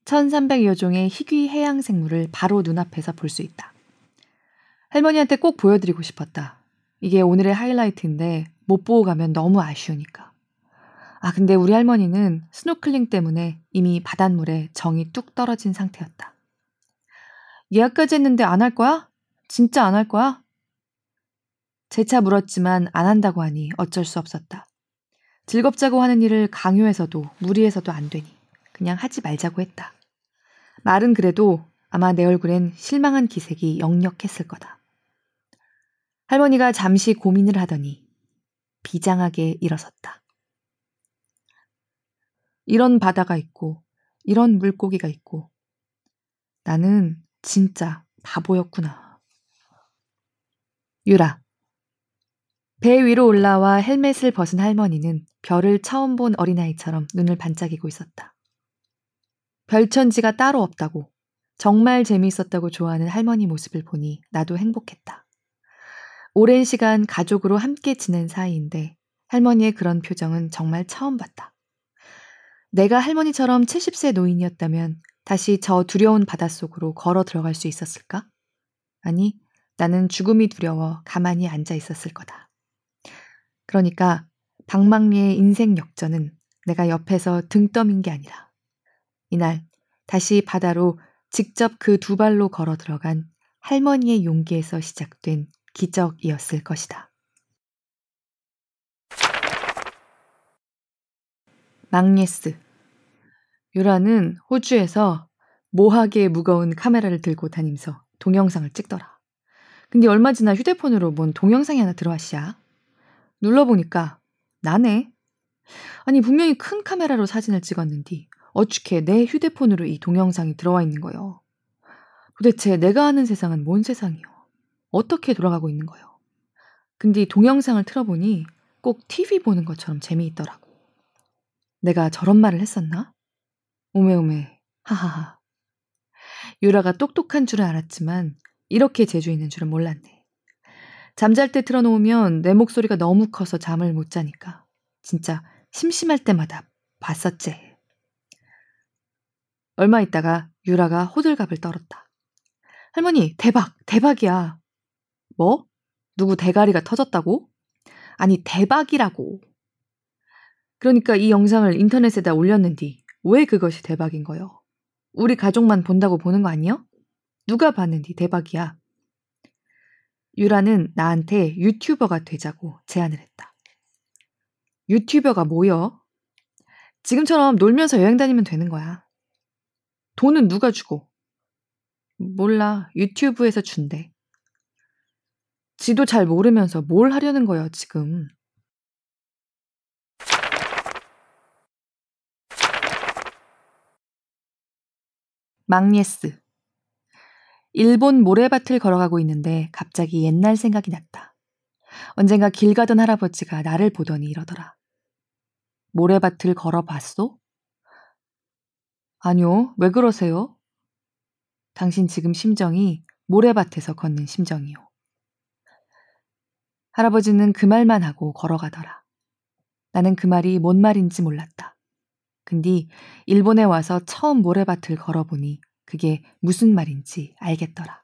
천삼백여 종의 희귀 해양 생물을 바로 눈앞에서 볼 수 있다. 할머니한테 꼭 보여드리고 싶었다. 이게 오늘의 하이라이트인데 못 보고 가면 너무 아쉬우니까. 아, 근데 우리 할머니는 스노클링 때문에 이미 바닷물에 정이 뚝 떨어진 상태였다. 예약까지 했는데 안 할 거야? 진짜 안 할 거야? 재차 물었지만 안 한다고 하니 어쩔 수 없었다. 즐겁자고 하는 일을 강요해서도 무리해서도 안 되니 그냥 하지 말자고 했다. 말은 그래도 아마 내 얼굴엔 실망한 기색이 역력했을 거다. 할머니가 잠시 고민을 하더니 비장하게 일어섰다. 이런 바다가 있고 이런 물고기가 있고 나는 진짜 바보였구나. 유라. 배 위로 올라와 헬멧을 벗은 할머니는 별을 처음 본 어린아이처럼 눈을 반짝이고 있었다. 별천지가 따로 없다고, 정말 재미있었다고 좋아하는 할머니 모습을 보니 나도 행복했다. 오랜 시간 가족으로 함께 지낸 사이인데 할머니의 그런 표정은 정말 처음 봤다. 내가 할머니처럼 칠십 세 노인이었다면 다시 저 두려운 바닷속으로 걸어 들어갈 수 있었을까? 아니, 나는 죽음이 두려워 가만히 앉아 있었을 거다. 그러니까 박막례의 인생 역전은 내가 옆에서 등 떠민 게 아니라 이날 다시 바다로 직접 그 두 발로 걸어 들어간 할머니의 용기에서 시작된 기적이었을 것이다. 막례스. 유라는 호주에서 모하게 무거운 카메라를 들고 다니면서 동영상을 찍더라. 근데 얼마 지나 휴대폰으로 뭔 동영상이 하나 들어왔시야. 눌러보니까 나네. 아니 분명히 큰 카메라로 사진을 찍었는데 어떻게 내 휴대폰으로 이 동영상이 들어와 있는 거요. 도대체 내가 아는 세상은 뭔 세상이요. 어떻게 돌아가고 있는 거요. 근데 이 동영상을 틀어보니 꼭 티비 보는 것처럼 재미있더라고. 내가 저런 말을 했었나? 오메오메 하하하. 유라가 똑똑한 줄은 알았지만 이렇게 재주 있는 줄은 몰랐네. 잠잘 때 틀어놓으면 내 목소리가 너무 커서 잠을 못 자니까 진짜 심심할 때마다 봤었지. 얼마 있다가 유라가 호들갑을 떨었다. 할머니 대박, 대박이야. 뭐? 누구 대가리가 터졌다고? 아니 대박이라고. 그러니까 이 영상을 인터넷에다 올렸는데 왜 그것이 대박인 거요? 우리 가족만 본다고 보는 거 아니요? 누가 봤는디 대박이야. 유라는 나한테 유튜버가 되자고 제안을 했다. 유튜버가 뭐여? 지금처럼 놀면서 여행 다니면 되는 거야. 돈은 누가 주고? 몰라. 유튜브에서 준대. 지도 잘 모르면서 뭘 하려는 거여 지금. 막례스. 일본 모래밭을 걸어가고 있는데 갑자기 옛날 생각이 났다. 언젠가 길 가던 할아버지가 나를 보더니 이러더라. 모래밭을 걸어봤소? 아니요, 왜 그러세요? 당신 지금 심정이 모래밭에서 걷는 심정이요. 할아버지는 그 말만 하고 걸어가더라. 나는 그 말이 뭔 말인지 몰랐다. 근데 일본에 와서 처음 모래밭을 걸어보니 그게 무슨 말인지 알겠더라.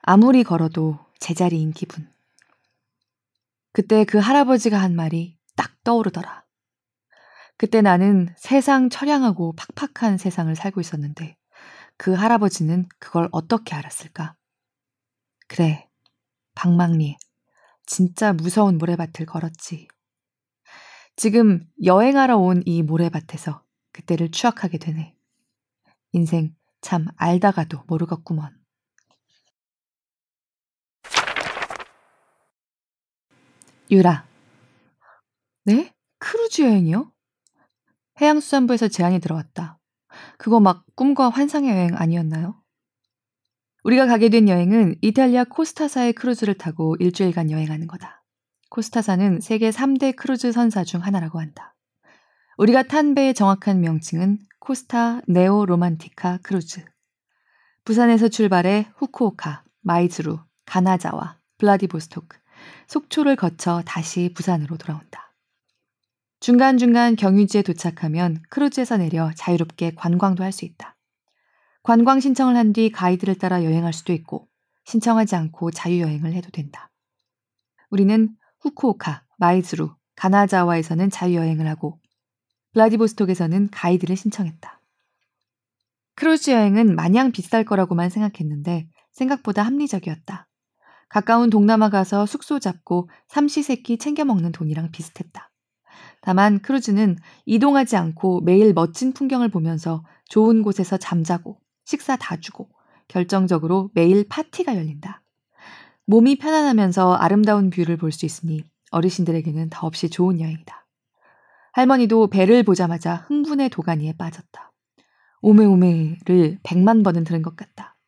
아무리 걸어도 제자리인 기분. 그때 그 할아버지가 한 말이 딱 떠오르더라. 그때 나는 세상 처량하고 팍팍한 세상을 살고 있었는데 그 할아버지는 그걸 어떻게 알았을까? 그래, 박막례. 진짜 무서운 모래밭을 걸었지. 지금 여행하러 온 이 모래밭에서 그때를 추억하게 되네. 인생 참 알다가도 모르겠구먼. 유라. 네? 크루즈 여행이요? 해양수산부에서 제안이 들어왔다. 그거 막 꿈과 환상의 여행 아니었나요? 우리가 가게 된 여행은 이탈리아 코스타사의 크루즈를 타고 일주일간 여행하는 거다. 코스타사는 세계 삼 대 크루즈 선사 중 하나라고 한다. 우리가 탄 배의 정확한 명칭은 코스타 네오로만티카 크루즈. 부산에서 출발해 후쿠오카, 마이즈루, 가나자와, 블라디보스토크, 속초를 거쳐 다시 부산으로 돌아온다. 중간중간 경유지에 도착하면 크루즈에서 내려 자유롭게 관광도 할 수 있다. 관광 신청을 한 뒤 가이드를 따라 여행할 수도 있고 신청하지 않고 자유여행을 해도 된다. 우리는 후쿠오카, 마이즈루, 가나자와에서는 자유여행을 하고 블라디보스톡에서는 가이드를 신청했다. 크루즈 여행은 마냥 비쌀 거라고만 생각했는데 생각보다 합리적이었다. 가까운 동남아 가서 숙소 잡고 삼시세끼 챙겨 먹는 돈이랑 비슷했다. 다만 크루즈는 이동하지 않고 매일 멋진 풍경을 보면서 좋은 곳에서 잠자고 식사 다 주고 결정적으로 매일 파티가 열린다. 몸이 편안하면서 아름다운 뷰를 볼 수 있으니 어르신들에게는 더없이 좋은 여행이다. 할머니도 배를 보자마자 흥분의 도가니에 빠졌다. 오메오메를 백만 번은 들은 것 같다.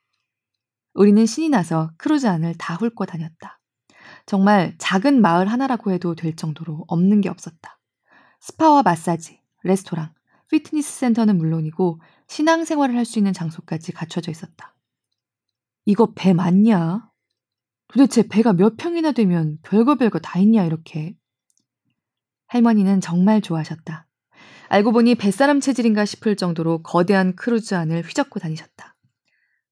우리는 신이 나서 크루즈 안을 다 훑고 다녔다. 정말 작은 마을 하나라고 해도 될 정도로 없는 게 없었다. 스파와 마사지, 레스토랑, 피트니스 센터는 물론이고 신앙생활을 할 수 있는 장소까지 갖춰져 있었다. 이거 배 맞냐? 도대체 배가 몇 평이나 되면 별거 별거 다 있냐 이렇게. 할머니는 정말 좋아하셨다. 알고 보니 뱃사람 체질인가 싶을 정도로 거대한 크루즈 안을 휘젓고 다니셨다.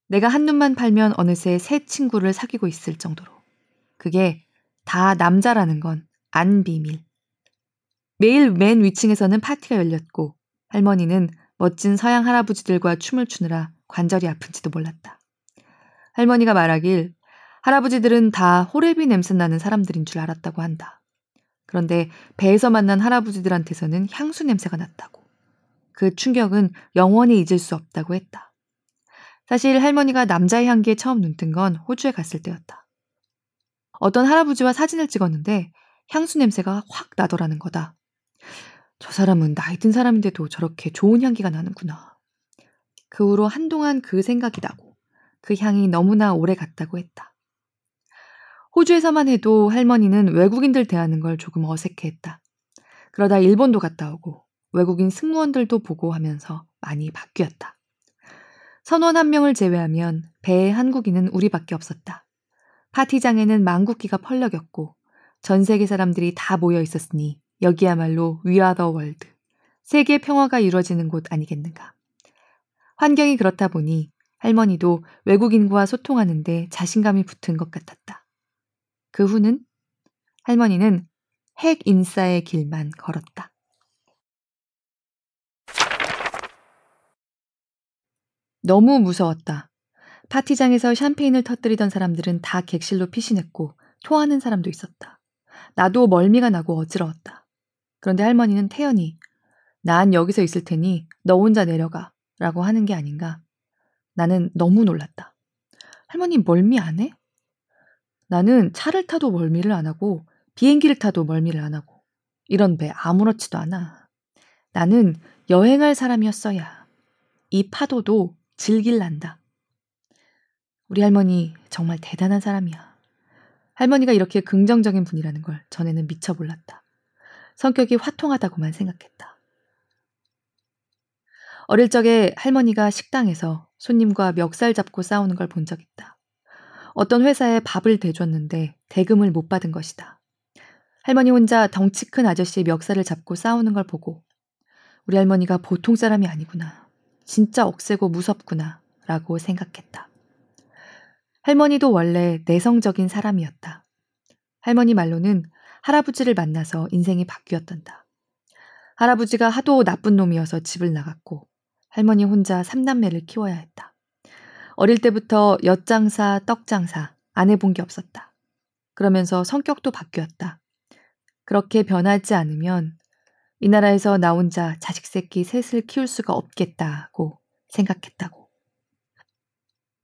내가 한눈만 팔면 어느새 새 친구를 사귀고 있을 정도로. 그게 다 남자라는 건 안 비밀. 매일 맨 위층에서는 파티가 열렸고 할머니는 멋진 서양 할아버지들과 춤을 추느라 관절이 아픈지도 몰랐다. 할머니가 말하길 할아버지들은 다 호레비 냄새나는 사람들인 줄 알았다고 한다. 그런데 배에서 만난 할아버지들한테서는 향수 냄새가 났다고. 그 충격은 영원히 잊을 수 없다고 했다. 사실 할머니가 남자의 향기에 처음 눈뜬 건 호주에 갔을 때였다. 어떤 할아버지와 사진을 찍었는데 향수 냄새가 확 나더라는 거다. 저 사람은 나이 든 사람인데도 저렇게 좋은 향기가 나는구나. 그 후로 한동안 그 생각이 나고 그 향이 너무나 오래 갔다고 했다. 호주에서만 해도 할머니는 외국인들 대하는 걸 조금 어색해했다. 그러다 일본도 갔다 오고 외국인 승무원들도 보고 하면서 많이 바뀌었다. 선원 한 명을 제외하면 배에 한국인은 우리밖에 없었다. 파티장에는 망국기가 펄럭였고 전 세계 사람들이 다 모여 있었으니 여기야말로 We are the world, 세계 평화가 이루어지는 곳 아니겠는가. 환경이 그렇다 보니 할머니도 외국인과 소통하는데 자신감이 붙은 것 같았다. 그 후는 할머니는 핵 인싸의 길만 걸었다. 너무 무서웠다. 파티장에서 샴페인을 터뜨리던 사람들은 다 객실로 피신했고 토하는 사람도 있었다. 나도 멀미가 나고 어지러웠다. 그런데 할머니는 태연히 난 여기서 있을 테니 너 혼자 내려가 라고 하는 게 아닌가. 나는 너무 놀랐다. 할머니 멀미 안 해? 나는 차를 타도 멀미를 안 하고 비행기를 타도 멀미를 안 하고 이런 배 아무렇지도 않아. 나는 여행할 사람이었어야. 이 파도도 즐길란다. 우리 할머니 정말 대단한 사람이야. 할머니가 이렇게 긍정적인 분이라는 걸 전에는 미처 몰랐다. 성격이 화통하다고만 생각했다. 어릴 적에 할머니가 식당에서 손님과 멱살 잡고 싸우는 걸 본 적 있다. 어떤 회사에 밥을 대줬는데 대금을 못 받은 것이다. 할머니 혼자 덩치 큰 아저씨의 멱살을 잡고 싸우는 걸 보고 우리 할머니가 보통 사람이 아니구나. 진짜 억세고 무섭구나. 라고 생각했다. 할머니도 원래 내성적인 사람이었다. 할머니 말로는 할아버지를 만나서 인생이 바뀌었단다. 할아버지가 하도 나쁜 놈이어서 집을 나갔고 할머니 혼자 삼남매를 키워야 했다. 어릴 때부터 엿장사, 떡장사 안 해본 게 없었다. 그러면서 성격도 바뀌었다. 그렇게 변하지 않으면 이 나라에서 나 혼자 자식 새끼 셋을 키울 수가 없겠다고 생각했다고.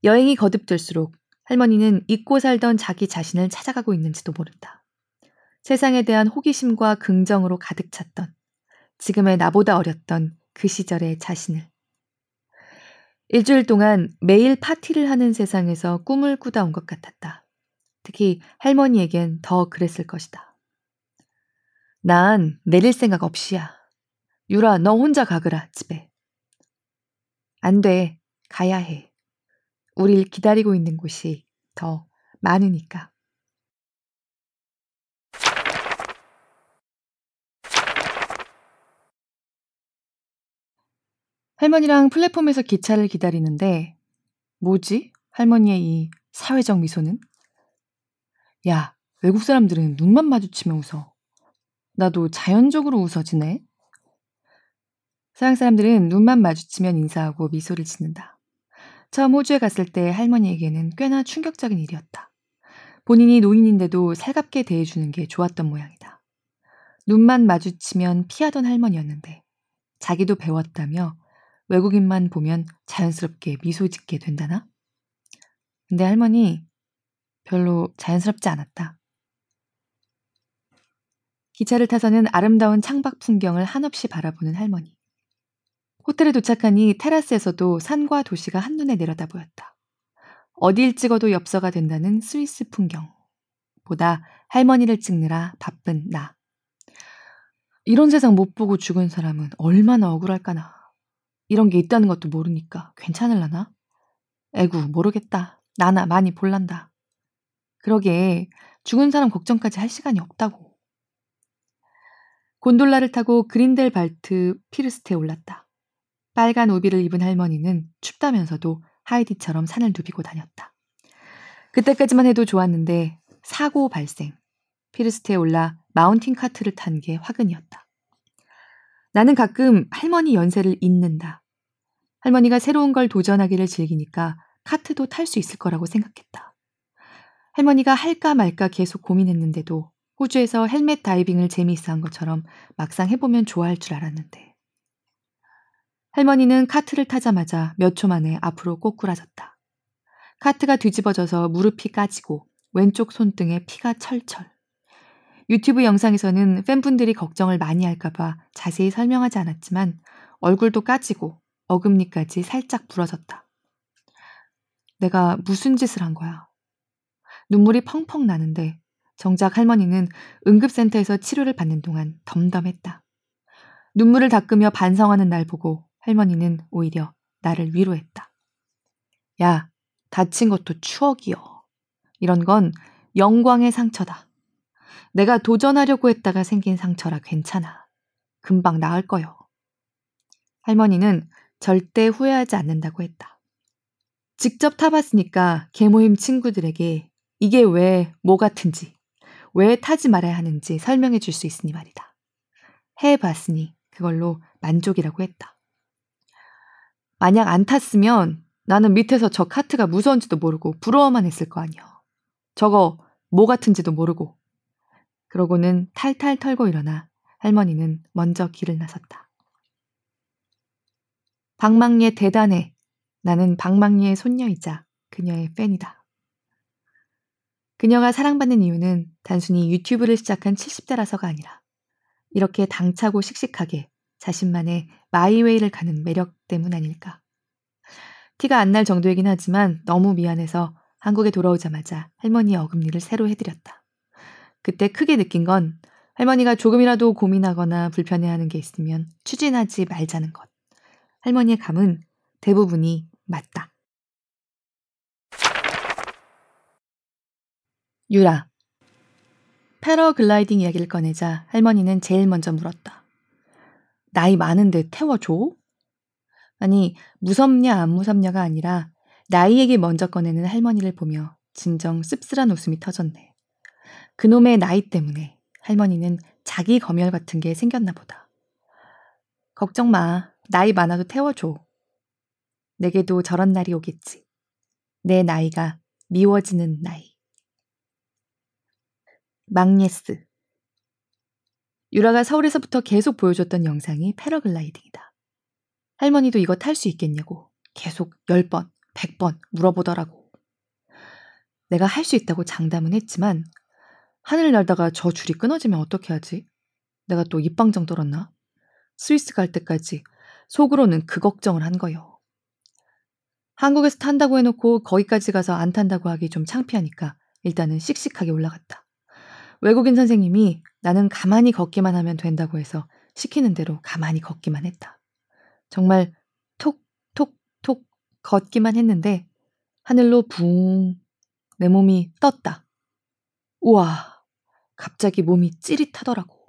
여행이 거듭될수록 할머니는 잊고 살던 자기 자신을 찾아가고 있는지도 모른다. 세상에 대한 호기심과 긍정으로 가득 찼던 지금의 나보다 어렸던 그 시절의 자신을. 일주일 동안 매일 파티를 하는 세상에서 꿈을 꾸다 온 것 같았다. 특히 할머니에겐 더 그랬을 것이다. 난 내릴 생각 없이야. 유라, 너 혼자 가거라, 집에. 안 돼, 가야 해. 우릴 기다리고 있는 곳이 더 많으니까. 할머니랑 플랫폼에서 기차를 기다리는데 뭐지? 할머니의 이 사회적 미소는? 야, 외국 사람들은 눈만 마주치면 웃어. 나도 자연적으로 웃어지네. 서양 사람들은 눈만 마주치면 인사하고 미소를 짓는다. 처음 호주에 갔을 때 할머니에게는 꽤나 충격적인 일이었다. 본인이 노인인데도 살갑게 대해주는 게 좋았던 모양이다. 눈만 마주치면 피하던 할머니였는데 자기도 배웠다며 외국인만 보면 자연스럽게 미소 짓게 된다나? 근데 할머니 별로 자연스럽지 않았다. 기차를 타서는 아름다운 창밖 풍경을 한없이 바라보는 할머니. 호텔에 도착하니 테라스에서도 산과 도시가 한눈에 내려다 보였다. 어딜 찍어도 엽서가 된다는 스위스 풍경보다 할머니를 찍느라 바쁜 나. 이런 세상 못 보고 죽은 사람은 얼마나 억울할까나. 이런 게 있다는 것도 모르니까 괜찮을라나? 에구 모르겠다. 나나 많이 볼란다. 그러게 죽은 사람 걱정까지 할 시간이 없다고. 곤돌라를 타고 그린델발트 피르스트에 올랐다. 빨간 우비를 입은 할머니는 춥다면서도 하이디처럼 산을 누비고 다녔다. 그때까지만 해도 좋았는데 사고 발생. 피르스트에 올라 마운틴 카트를 탄 게 화근이었다. 나는 가끔 할머니 연세를 잊는다. 할머니가 새로운 걸 도전하기를 즐기니까 카트도 탈 수 있을 거라고 생각했다. 할머니가 할까 말까 계속 고민했는데도 호주에서 헬멧 다이빙을 재미있어 한 것처럼 막상 해보면 좋아할 줄 알았는데. 할머니는 카트를 타자마자 몇 초 만에 앞으로 꼬꾸라졌다. 카트가 뒤집어져서 무릎이 까지고 왼쪽 손등에 피가 철철. 유튜브 영상에서는 팬분들이 걱정을 많이 할까봐 자세히 설명하지 않았지만 얼굴도 까지고 어금니까지 살짝 부러졌다. 내가 무슨 짓을 한 거야? 눈물이 펑펑 나는데 정작 할머니는 응급센터에서 치료를 받는 동안 덤덤했다. 눈물을 닦으며 반성하는 날 보고 할머니는 오히려 나를 위로했다. 야, 다친 것도 추억이여. 이런 건 영광의 상처다. 내가 도전하려고 했다가 생긴 상처라 괜찮아. 금방 나을 거요. 할머니는 절대 후회하지 않는다고 했다. 직접 타봤으니까 개모임 친구들에게 이게 왜 뭐 같은지, 왜 타지 말아야 하는지 설명해 줄 수 있으니 말이다. 해봤으니 그걸로 만족이라고 했다. 만약 안 탔으면 나는 밑에서 저 카트가 무서운지도 모르고 부러워만 했을 거 아니야. 저거 뭐 같은지도 모르고. 그러고는 탈탈 털고 일어나 할머니는 먼저 길을 나섰다. 박막례 대단해. 나는 박막례의 손녀이자 그녀의 팬이다. 그녀가 사랑받는 이유는 단순히 유튜브를 시작한 칠십 대라서가 아니라 이렇게 당차고 씩씩하게 자신만의 마이웨이를 가는 매력 때문 아닐까. 티가 안 날 정도이긴 하지만 너무 미안해서 한국에 돌아오자마자 할머니의 어금니를 새로 해드렸다. 그때 크게 느낀 건 할머니가 조금이라도 고민하거나 불편해하는 게 있으면 추진하지 말자는 것. 할머니의 감은 대부분이 맞다. 유라. 패러글라이딩 이야기를 꺼내자 할머니는 제일 먼저 물었다. 나이 많은데 태워줘? 아니, 무섭냐 안 무섭냐가 아니라 나이 얘기 먼저 꺼내는 할머니를 보며 진정 씁쓸한 웃음이 터졌네. 그놈의 나이 때문에 할머니는 자기 검열 같은 게 생겼나 보다. 걱정 마. 나이 많아도 태워줘. 내게도 저런 날이 오겠지. 내 나이가 미워지는 나이. 막예스. 유라가 서울에서부터 계속 보여줬던 영상이 패러글라이딩이다. 할머니도 이거 탈 수 있겠냐고 계속 열 번, 백 번 물어보더라고. 내가 할 수 있다고 장담은 했지만 하늘을 날다가 저 줄이 끊어지면 어떻게 하지? 내가 또 입방정 떨었나? 스위스 갈 때까지 속으로는 그 걱정을 한 거요. 한국에서 탄다고 해놓고 거기까지 가서 안 탄다고 하기 좀 창피하니까 일단은 씩씩하게 올라갔다. 외국인 선생님이 나는 가만히 걷기만 하면 된다고 해서 시키는 대로 가만히 걷기만 했다. 정말 톡톡톡 걷기만 했는데 하늘로 붕 내 몸이 떴다. 우와, 갑자기 몸이 찌릿하더라고.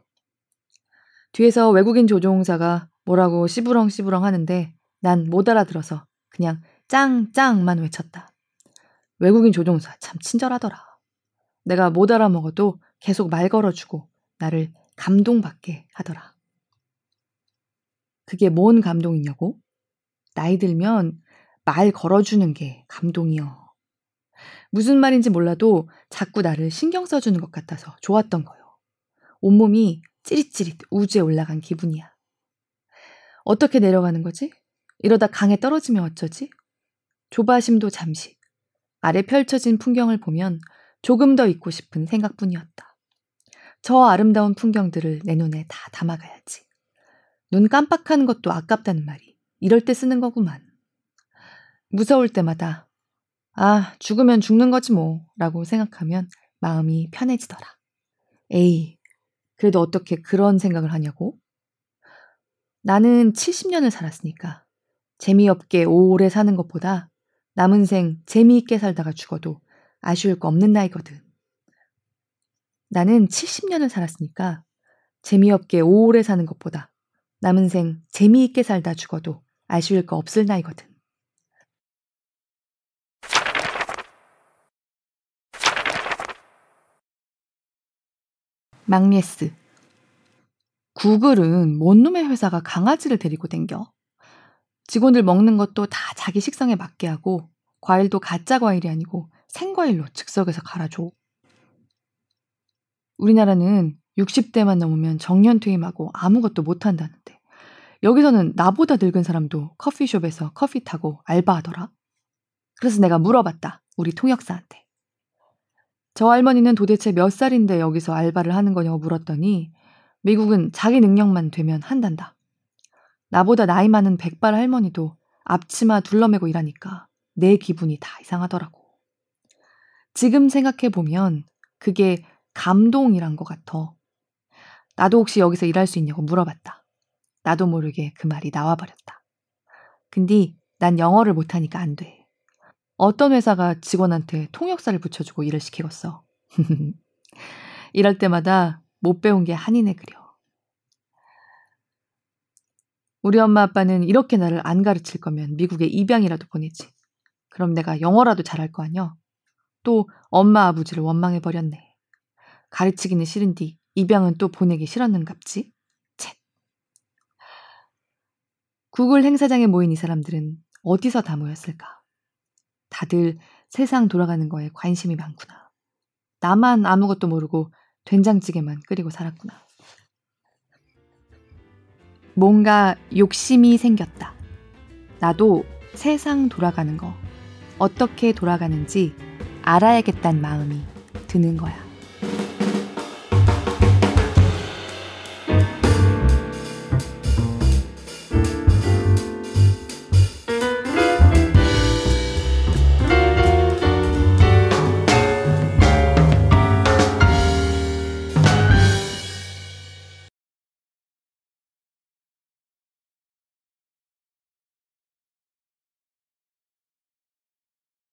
뒤에서 외국인 조종사가 뭐라고 씨부렁씨부렁 하는데 난 못 알아들어서 그냥 짱짱만 외쳤다. 외국인 조종사 참 친절하더라. 내가 못 알아먹어도 계속 말 걸어주고 나를 감동받게 하더라. 그게 뭔 감동이냐고? 나이 들면 말 걸어주는 게 감동이요. 무슨 말인지 몰라도 자꾸 나를 신경 써주는 것 같아서 좋았던 거요. 온몸이 찌릿찌릿 우주에 올라간 기분이야. 어떻게 내려가는 거지? 이러다 강에 떨어지면 어쩌지? 조바심도 잠시. 아래 펼쳐진 풍경을 보면 조금 더 있고 싶은 생각뿐이었다. 저 아름다운 풍경들을 내 눈에 다 담아가야지. 눈 깜빡하는 것도 아깝다는 말이 이럴 때 쓰는 거구만. 무서울 때마다 아, 죽으면 죽는 거지 뭐 라고 생각하면 마음이 편해지더라. 에이, 그래도 어떻게 그런 생각을 하냐고? 나는 칠십 년을 살았으니까 재미없게 오래 사는 것보다 남은 생 재미있게 살다가 죽어도 아쉬울 거 없는 나이거든. 나는 칠십 년을 살았으니까 재미없게 오래 사는 것보다 남은 생 재미있게 살다 죽어도 아쉬울 거 없을 나이거든. 막례스. 구글은 뭔 놈의 회사가 강아지를 데리고 댕겨? 직원들 먹는 것도 다 자기 식성에 맞게 하고 과일도 가짜 과일이 아니고 생과일로 즉석에서 갈아줘. 우리나라는 육십 대만 넘으면 정년퇴임하고 아무것도 못한다는데 여기서는 나보다 늙은 사람도 커피숍에서 커피 타고 알바하더라. 그래서 내가 물어봤다. 우리 통역사한테. 저 할머니는 도대체 몇 살인데 여기서 알바를 하는 거냐고 물었더니 미국은 자기 능력만 되면 한단다. 나보다 나이 많은 백발 할머니도 앞치마 둘러매고 일하니까 내 기분이 다 이상하더라고. 지금 생각해보면 그게 감동이란 것 같아. 나도 혹시 여기서 일할 수 있냐고 물어봤다. 나도 모르게 그 말이 나와버렸다. 근데 난 영어를 못하니까 안 돼. 어떤 회사가 직원한테 통역사를 붙여주고 일을 시키겠어. 이럴 때마다 못 배운 게 한이네 그려. 우리 엄마 아빠는 이렇게 나를 안 가르칠 거면 미국에 입양이라도 보내지. 그럼 내가 영어라도 잘할 거 아냐? 또 엄마 아버지를 원망해버렸네. 가르치기는 싫은디 입양은 또 보내기 싫었는갑지? 쳇. 구글 행사장에 모인 이 사람들은 어디서 다 모였을까? 다들 세상 돌아가는 거에 관심이 많구나. 나만 아무것도 모르고 된장찌개만 끓이고 살았구나. 뭔가 욕심이 생겼다. 나도 세상 돌아가는 거, 어떻게 돌아가는지 알아야겠다는 마음이 드는 거야.